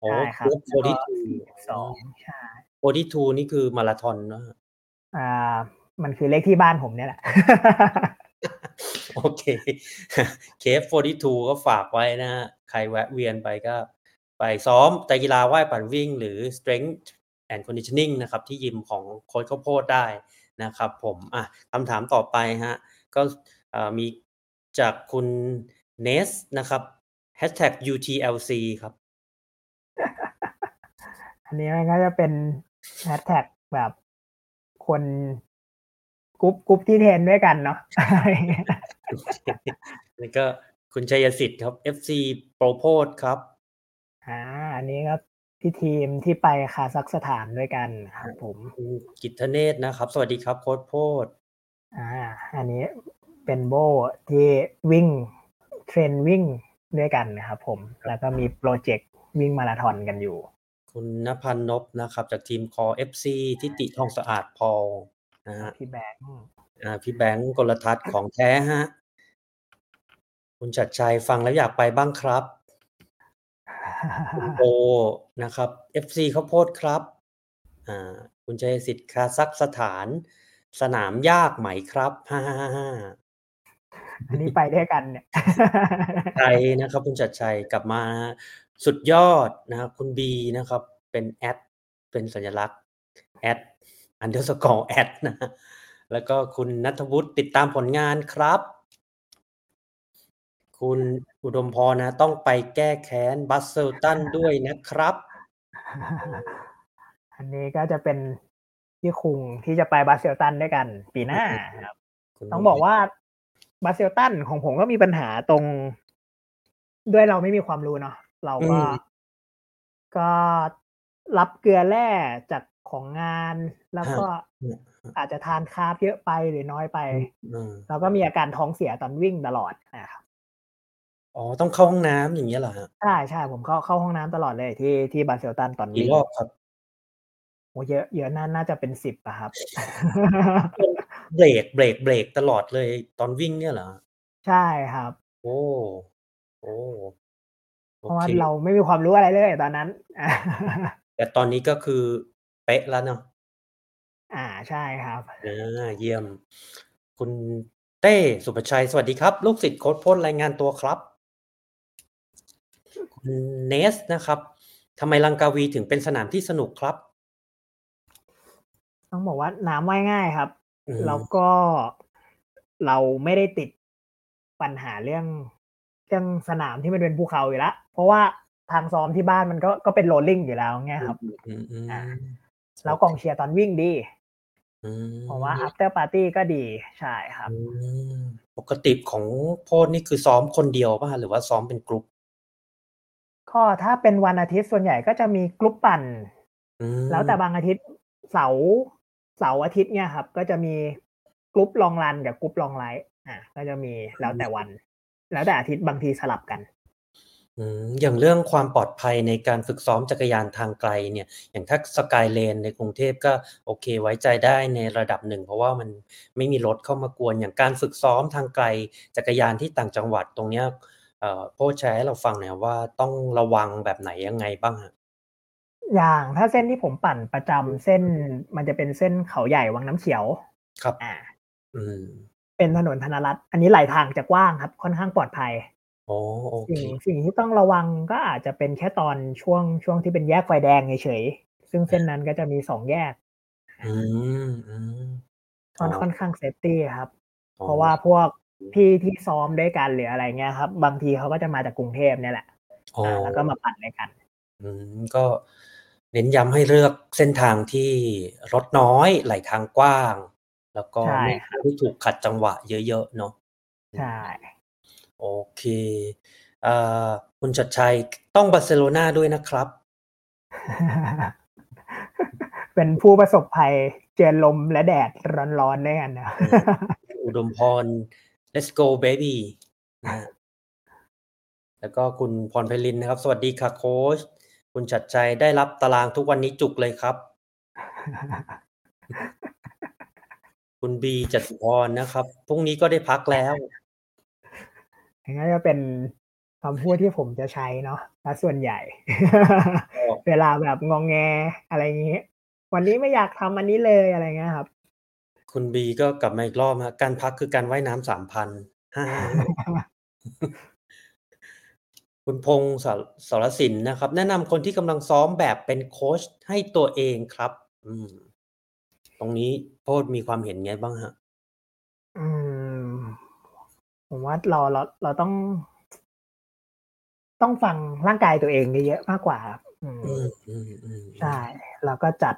โอ้ Cave สี่สิบสองใช่สี่สิบสองนี่คือมาราธอนเนาะอ่ามันคือเลขที่บ้านผมเนี่ยแหละโอเค Cave สี่สิบสองก็ฝากไว้นะฮะใครแวะเวียนไปก็ไปซ้อมแต่กีฬาว่ายปั่นวิ่งหรือ Strength and Conditioning นะครับที่ยิมของโค้ชข้าวโพดได้นะครับผมอ่ะคำถามต่อไปฮะก็มีจากคุณเนสนะครับ แฮชแท็ก ยู ที แอล ซี ครับอันนี้มันก็จะเป็นแฮชแท็กแบบคนกรุ๊ปกรุ๊ปที่เทรนด้วยกันเนาะแล้วก็คุณชัยสิทธิ์ครับ เอฟ ซี โปรโพสครับอ่าอันนี้ครับที่ทีมที่ไปคาซัคสถานด้วยกันครับผมกิตทเนศนะครับสวัสดีครับโค้ชโพสอ่าอันนี้เป็นโบที่วิ่งเทรนวิ่งด้วยกันนะครับผมแล้วก็มีโปรเจกต์วิ่งมาราธอนกันอยู่คุณณพันนพนะครับจากทีมคอ เอฟ ซี ทิติทองสะอาดพอลนะฮะพี่แบงค์อ่าพี่แบงค์กลทัศน์ของแท้ฮะคุณชัดชัยฟังแล้วอยากไปบ้างครับ โอนะครับ เอฟ ซี ข้าวโพดครับอ่าคุณชัยสิทธิ์คาซัคสถานสนามยากไหมครับฮ่าๆๆอันนี้ไปด้วยกันเนี่ยใช่นะครับคุณชัดชัยกลับมาสุดยอดนะครับคุณบีนะครับเป็นแอดเป็นสัญลักษณ์แอด underscore แอดนะแล้วก็คุณณัฐวุฒิติดตามผลงานครับคุณอุดมพรนะต้องไปแก้แค้นบัสเซลตันด้วยนะครับอันนี้ก็จะเป็นที่คุงที่จะไปบัสเซลตันด้วยกันปีหน้าครับต้องบอกว่าบาเซลตันของผมก็มีปัญหาตรงด้วยเราไม่มีความรู้เนาะเราก็ก็รับเกลือแร่จากของงานแล้วก็อาจจะทานคาร์บเยอะไปหรือน้อยไปเราก็มีอาการท้องเสียตอนวิ่งตลอดนะครับ อ๋อ ต้องเข้าห้องน้ำอย่างเงี้ยเหรอฮะ? ใช่ ๆ ผมเข้า เข้าห้องน้ำตลอดเลยที่ ที่บาร์เซลตันตอนกีวิ่ง รอบครับ? โอ้ เยอะ เยอะ น่า น่าจะเป็น สิบ อะครับ เบรก เบรก เบรกตลอดเลยตอนวิ่งเนี่ยเหรอ? ใช่ครับ โอ้ โอ้ โอเพราะวเ่ค าเราไม่มีความรู้อะไรเลยตอนนั้น อา แต่ตอนนี้ก็คือเป๊ะแล้วเนาะ? อา ใช่ครับ อา เยี่ยม คุณเต้ สุภชัย สวัสดีครับ ลูกศิษย์โค้ชพ่นรายงานตัวครับ คุณเนสนะครับ ทำไมลังกาวีถึงเป็นสนามที่สนุกครับ? ต้องบอกว่าน้ำว่ายง่ายครับ อืแล้วม ก็ เราไม่ได้ติดปัญหาเรื่อง เรื่องสนามที่มันเป็นภูเขาอยู่แล้ว เพราะว่าทางซ้อมที่บ้านมันก็ ก็เป็น rolling อยู่แล้ว เงี้ยอืครับ อา ม ๆ ๆ แโลอ้วกเค องเชียร์ตอนวิ่งดี อืผมว่า ม after party ก็ดี ใช่ครัอืบ ม ปกติของโพ่นนี่คือซ้อมคนเดียวเปล่าครับ หรือว่าซ้อมเป็นก๊รุป? ก็ถ้าเป็นวันอาทิตย์ส่วนใหญ่ก็จะมีกรุ๊ปปั่น อืแล้วแต่บม างอาทิตย์ เสาร์ เสาร์อาทิตย์เนี่ยครับ ก็จะมีกรุ๊ป long run กับกรุ๊ป long ride อา ก็จะมีอแืล้วแต่ม วัน แล้วแต่อาทิตย์ บางทีสลับกัน อืม อย่างเรื่องความปลอดภัยในการฝึกซ้อมจักรยานทางไกลเนี่ย อย่างถ้า Skylane ในกรุงเทพก็ โอเค ไว้ใจได้ในระดับหนึ่ง เพราะว่ามันไม่มีรถเข้ามากวน อย่างการฝึกซ้อมทางไกล จักรยานที่ต่างจังหวัด ตรงเนี้ย เอ่อ โพ่แชร์ให้เราฟังหน่อยครับว่า ต้องระวังแบบไหนยังไงบ้างครับ? อย่างถ้าเส้นที่ผมปั่นประจอืม ำ เส้น มันจะเป็นเส้นเขาใหญ่วังน้ำเขียว ครับ อา อืม เป็นถนนธนรัตน์ อันนี้ไหลทางจะกว้างครับ ค่อนข้างปลอดภัย อ๋อ โอสเิ่ค ง สิ่งที่ต้องระวังก็อาจจะเป็นแค่ตอนช่วง ช่วงที่เป็นแยกไฟแดงเฉย ๆ ซึ่งเอส้นา นั้นก็จะมี สอง แยก ออืา ม อืม คอ๋่อ อน ค่อนข้างเซฟตีครับ อ๋อ เพราะว่าพวกพี่ที่ซ้อมด้วยกัน หรืออะไรเงี้ยครับ บางทีเขาก็จะมาจากกรุงเทพเนี่ยแหละ อ๋อ อา แล้วก็มาปั่นด้วยกัน อืม ก็เน้นย้ำให้เลือกเส้นทางที่รถน้อย ไหลทางกว้าง แล้วก็ใช่ไม่ ครัไบ ม่ถูกขัดจังหวะเยอะ ๆ เนาะ อืใช่ ม โอเค เอ่อ คุณชัดชัย ต้องบาร์เซโลนาด้วยนะครับ เป็นผู้ประสบภัยเจอลมและแดดร้อน ๆ ด้วยกันนะ เออ อุดมพร Let's go baby นะครับ แล้วก็คุณพรไพลินนะครับ สวัสดีค่ะโค้ช คุณชัดชัย ได้รับตารางทุกวันนี้จุกเลยครับ คุณบี จตุพรนะครับ พรุ่งนี้ก็ได้พักแล้ว อันนั้นจะเป็นคำพูดที่ผมจะใช้เนาะ เสียส่วนใหญ่ ก็ เวลาแบบงอแง อะไรงี้ วันนี้ไม่อยากทำอันนี้เลย อะไรเงี้ยครับ คุณบีก็กลับมาอีกรอบครับ การพักคือการว่ายน้ำ สามพัน ห้า ห้า ห้า คุณพงษ์ สา สารสินนะครับ แนะนำคนที่กำลังซ้อมแบบเป็นโคชให้ตัวเองครับ อืม ตรงนี้โพ้ดมีความเห็นไงบ้างครับ? อืม ผมว่าเรา เรา เราต้อง ต้องฟังร่างกายตัวเองเยอะ ๆ มากกว่าครับ อืม อืม ใช่ ๆ ๆ แล้วก็จัด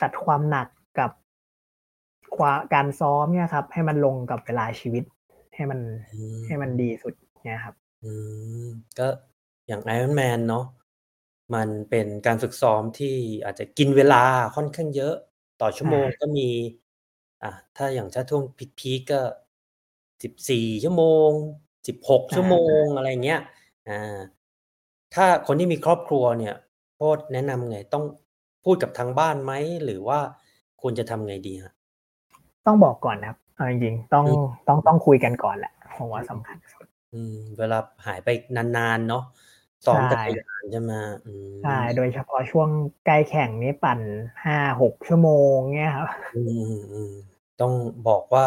จัดความหนักกับ ควา การซ้อมเนี่ยครับ ให้มันลงกับเวลาชีวิต ให้มัน อืให้มันม ดีสุด เงี้ยครับ อืม ก็อย่าง Iron Man เนาะ มันเป็นการฝึกซ้อมที่อาจจะกินเวลาค่อนข้างเยอะ ต่อชั่ใชวโมง่ ก็มี อ่า ถ้าอย่างถ้าช่วงพีก ๆ ก็ สิบสี่ ชั่วโมง สิบหก อชั่วโมง า อะไรอย่างเงี้ย อ่า ถ้าคนที่มีครอบครัวเนี่ย โพ้ดแนะนำไง ต้องพูดกับทางบ้านไหม หรือว่าควรจะทำไงดีครับ? ต้องบอกก่อนนะครับ เอาจริง ๆ ต้อง อืม ต้อง ต้องคุยกันก่อนแหละ ผมว่าสำคัญที่สุด อืม เวลาหายไปนาน ๆ เนาะ ซ้ใอชมจักร่ ยานใช่ไหม? อืใช่ โดม ยเฉพาะช่วงใกล้แข่งนี่ปั่น ห้าหก ชั่วโมง เงี้ยครับ อืม ๆ ๆ ต้องบอกว่า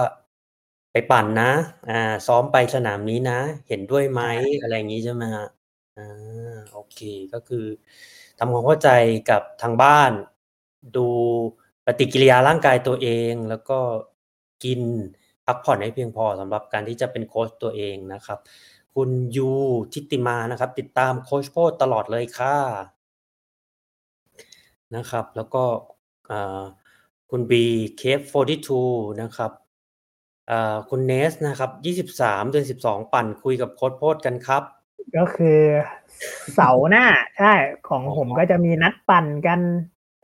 ไปปั่นนะ อ่า ซ้อมไปสนามนี้นะ เห็นด้วยไหม ใช่ อะไรอย่างงี้ ใช่ไหมครับ? อา โอเค ก็คือทำความเข้าใจกับทางบ้าน ดูปฏิกิริยาร่างกายตัวเอง แล้วก็กิน พักผ่อนให้เพียงพอสำหรับการที่จะเป็นโคชตัวเองนะครับ คุณยู ทิติมานะครับ ติดตามโคชโพ้ดตลอดเลยค่ะ นะครับ แล้วก็ อ่า คุณบี เคฟ ฟอร์ตี้ทู นะครับ อ่า คุณเนสนะครับ ยี่สิบสาม เดือน สิบสอง ปั่นคุยกับโค้ชโพ้ดกันครับ ก็คือ เสาร์หน้า ใช่ ของอ๋ผมอ ก็จะมีนัดปั่นกัน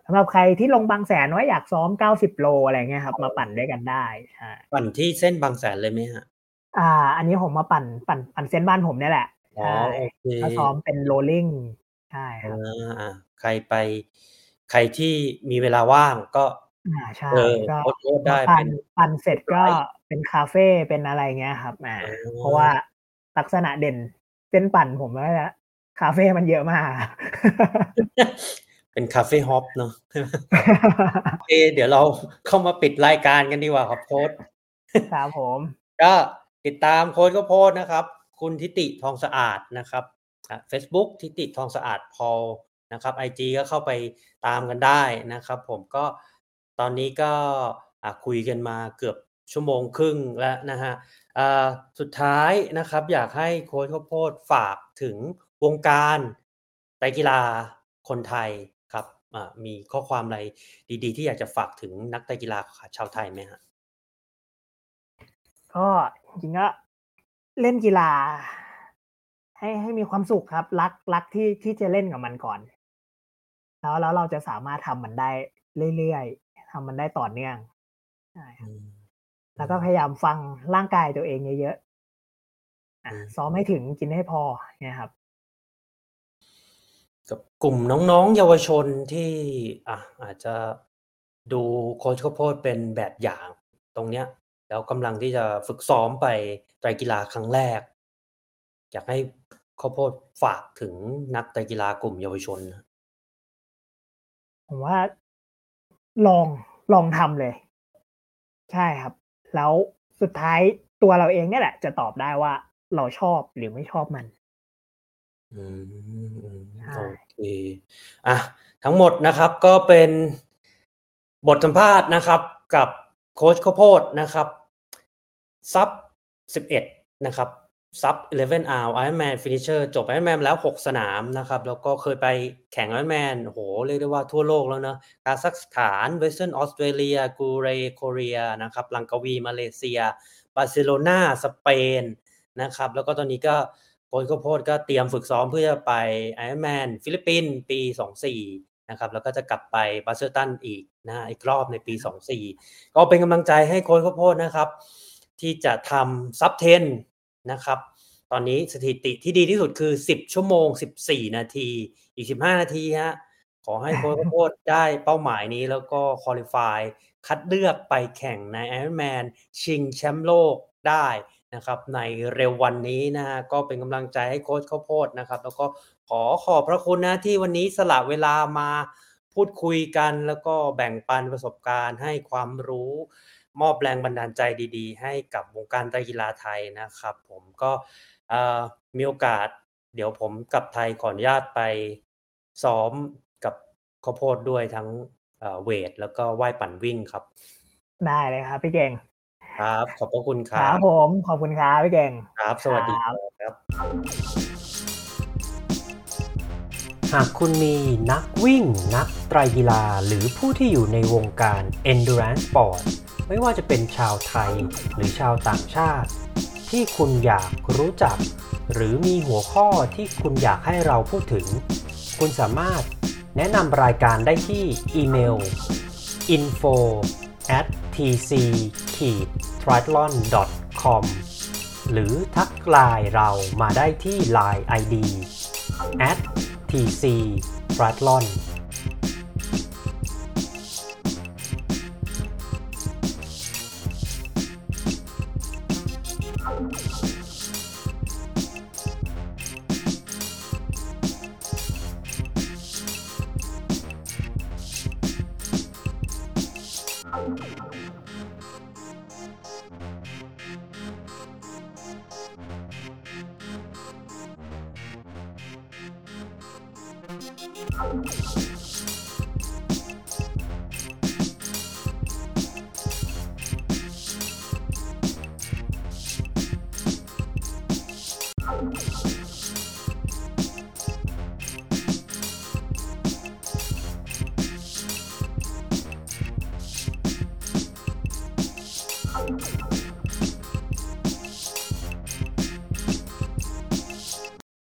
สำหรับใครที่ลงบางแสนว่าอยากซ้อม เก้าสิบ โล อะไรเงี้ยครัอบ ๋มาปั่นอ ด้วยกันได้ ใช่ ปั่นที่เส้นบางแสนเลยไหมครับ? อ่า อันนี้ผมมาปั่น ปั่น ปั่นเส้นบ้านผมเนี่ยแหละ อ๋อโอเคเขาซ้อมเป็นโรลลิ่งใช่ครับอ่าใครไปใครที่มีเวลาว่างก็อ่าใช่ก็ปั่นปั่นเสร็จก็เป็นคาเฟ่เป็นอะไรเงี้ยครับอ่าเพราะว่าลักษณะเด่นเส้นปั่นผมว่าคาเฟ่มันเยอะมากเป็นคาเฟ่ฮอปเนาะโอเคเดี๋ยวเราเข้ามาปิดรายการกันดีกว่าครับโค้ชครับผมก็ติดตามโค้ชก็โพสต์นะครับคุณทิติทองสะอาดนะครับ Facebook ทิติทองสะอาดพอลนะครับ ไอ จี ก็เข้าไปตามกันได้นะครับผมก็ตอนนี้ก็คุยกันมาเกือบชั่วโมงครึ่งแล้วนะฮะสุดท้ายนะครับอยากให้โค้ชข้าวโพดฝากถึงวงการไตรกีฬาคนไทยครับมีข้อความอะไรดีๆที่อยากจะฝากถึงนักไตรกีฬาชาวไทยไหมฮะก็จริงๆก็เล่นกีฬาให้ให้มีความสุขครับรักรักที่ที่จะเล่นกับมันก่อนแล้วแล้วเราจะสามารถทำมันได้เรื่อยๆทำมันได้ต่อเนื่องใช่ครับแล้วก็พยายามฟังร่างกายตัวเองเยอะๆอ่ะซ้อมให้ถึงกินให้พอเนี่ยครับกับกลุ่มน้องๆเยาวชนที่อ่ะอาจจะดูโค้ชข้าวโพดเป็นแบบอย่างตรงเนี้ยแล้วกำลังที่จะฝึกซ้อมไปไตรกีฬาครั้งแรกอยากให้ข้าวโพดฝากถึงนักไตรกีฬากลุ่มเยาวชนผมว่าลองลองทำเลยใช่ครับแล้วสุดท้ายตัวเราเองเนี่ยแหละจะตอบได้ว่าเราชอบหรือไม่ชอบมันอืมโอเคอ่ะทั้งหมดนะครับก็เป็นบทสัมภาษณ์นะครับกับโค้ชข้าวโพดนะครับซับสิบเอ็ดนะครับซับสิบเอ็ด hour Iron Man finisher จบ Iron Man แล้วหกสนามนะครับแล้วก็เคยไปแข่ง Iron Man โอ้โหเรียกได้ว่าทั่วโลกแล้วนะคาซัคสถาน Western Australia กูเรโคเรียนะครับลังกาวีมาเลเซียบาร์เซโลนาสเปนนะครับแล้วก็ตอนนี้ก็โค้ชข้าวโพดก็เตรียมฝึกซ้อมเพื่อไป Iron Man ฟิลิปปินส์ปีสองพันยี่สิบสี่นะครับแล้วก็จะกลับไปบาร์เซลตันอีกนะอีกรอบในปีสองพันยี่สิบสี่ก็เป็นกำลังใจให้โค้ชข้าวโพดนะครับที่จะทำซับสิบนะครับตอนนี้สถิติที่ดีที่สุดคือสิบชั่วโมงสิบสี่นาทีอีกสิบห้านาทีฮะขอให้โค้ชข้าวโพดได้เป้าหมายนี้แล้วก็ควอลิฟายคัดเลือกไปแข่งใน Iron Man ชิงแชมป์โลกได้นะครับในเร็ววันนี้นะฮะก็เป็นกำลังใจให้โค้ชข้าวโพดนะครับแล้วก็ขอขอบพระคุณนะที่วันนี้สละเวลามาพูดคุยกันแล้วก็แบ่งปันประสบการณ์ให้ความรู้มอบแรงบันดาลใจดีๆให้กับวงการไตรกีฬาไทยนะครับผมก็มีโอกาสเดี๋ยวผมกับไทยขออนุญาตไปซ้อมกับข้าวโพดด้วยทั้งเวทแล้วก็ว่ายปั่นวิ่งครับได้เลยครับพี่เก่งครับขอบพระคุณครับครับผมขอบคุณครับพี่เก่งครับสวัสดีครับหากคุณมีนักวิ่งนักไตรกีฬาหรือผู้ที่อยู่ในวงการ Endurance Sport ไม่ว่าจะเป็นชาวไทยหรือชาวต่างชาติที่คุณอยากรู้จักหรือมีหัวข้อที่คุณอยากให้เราพูดถึงคุณสามารถแนะนำรายการได้ที่อีเมล info at tc triathlon dot com หรือทักไลน์เรามาได้ที่ ไลน์ ไอ ดี ที ซี Triathlon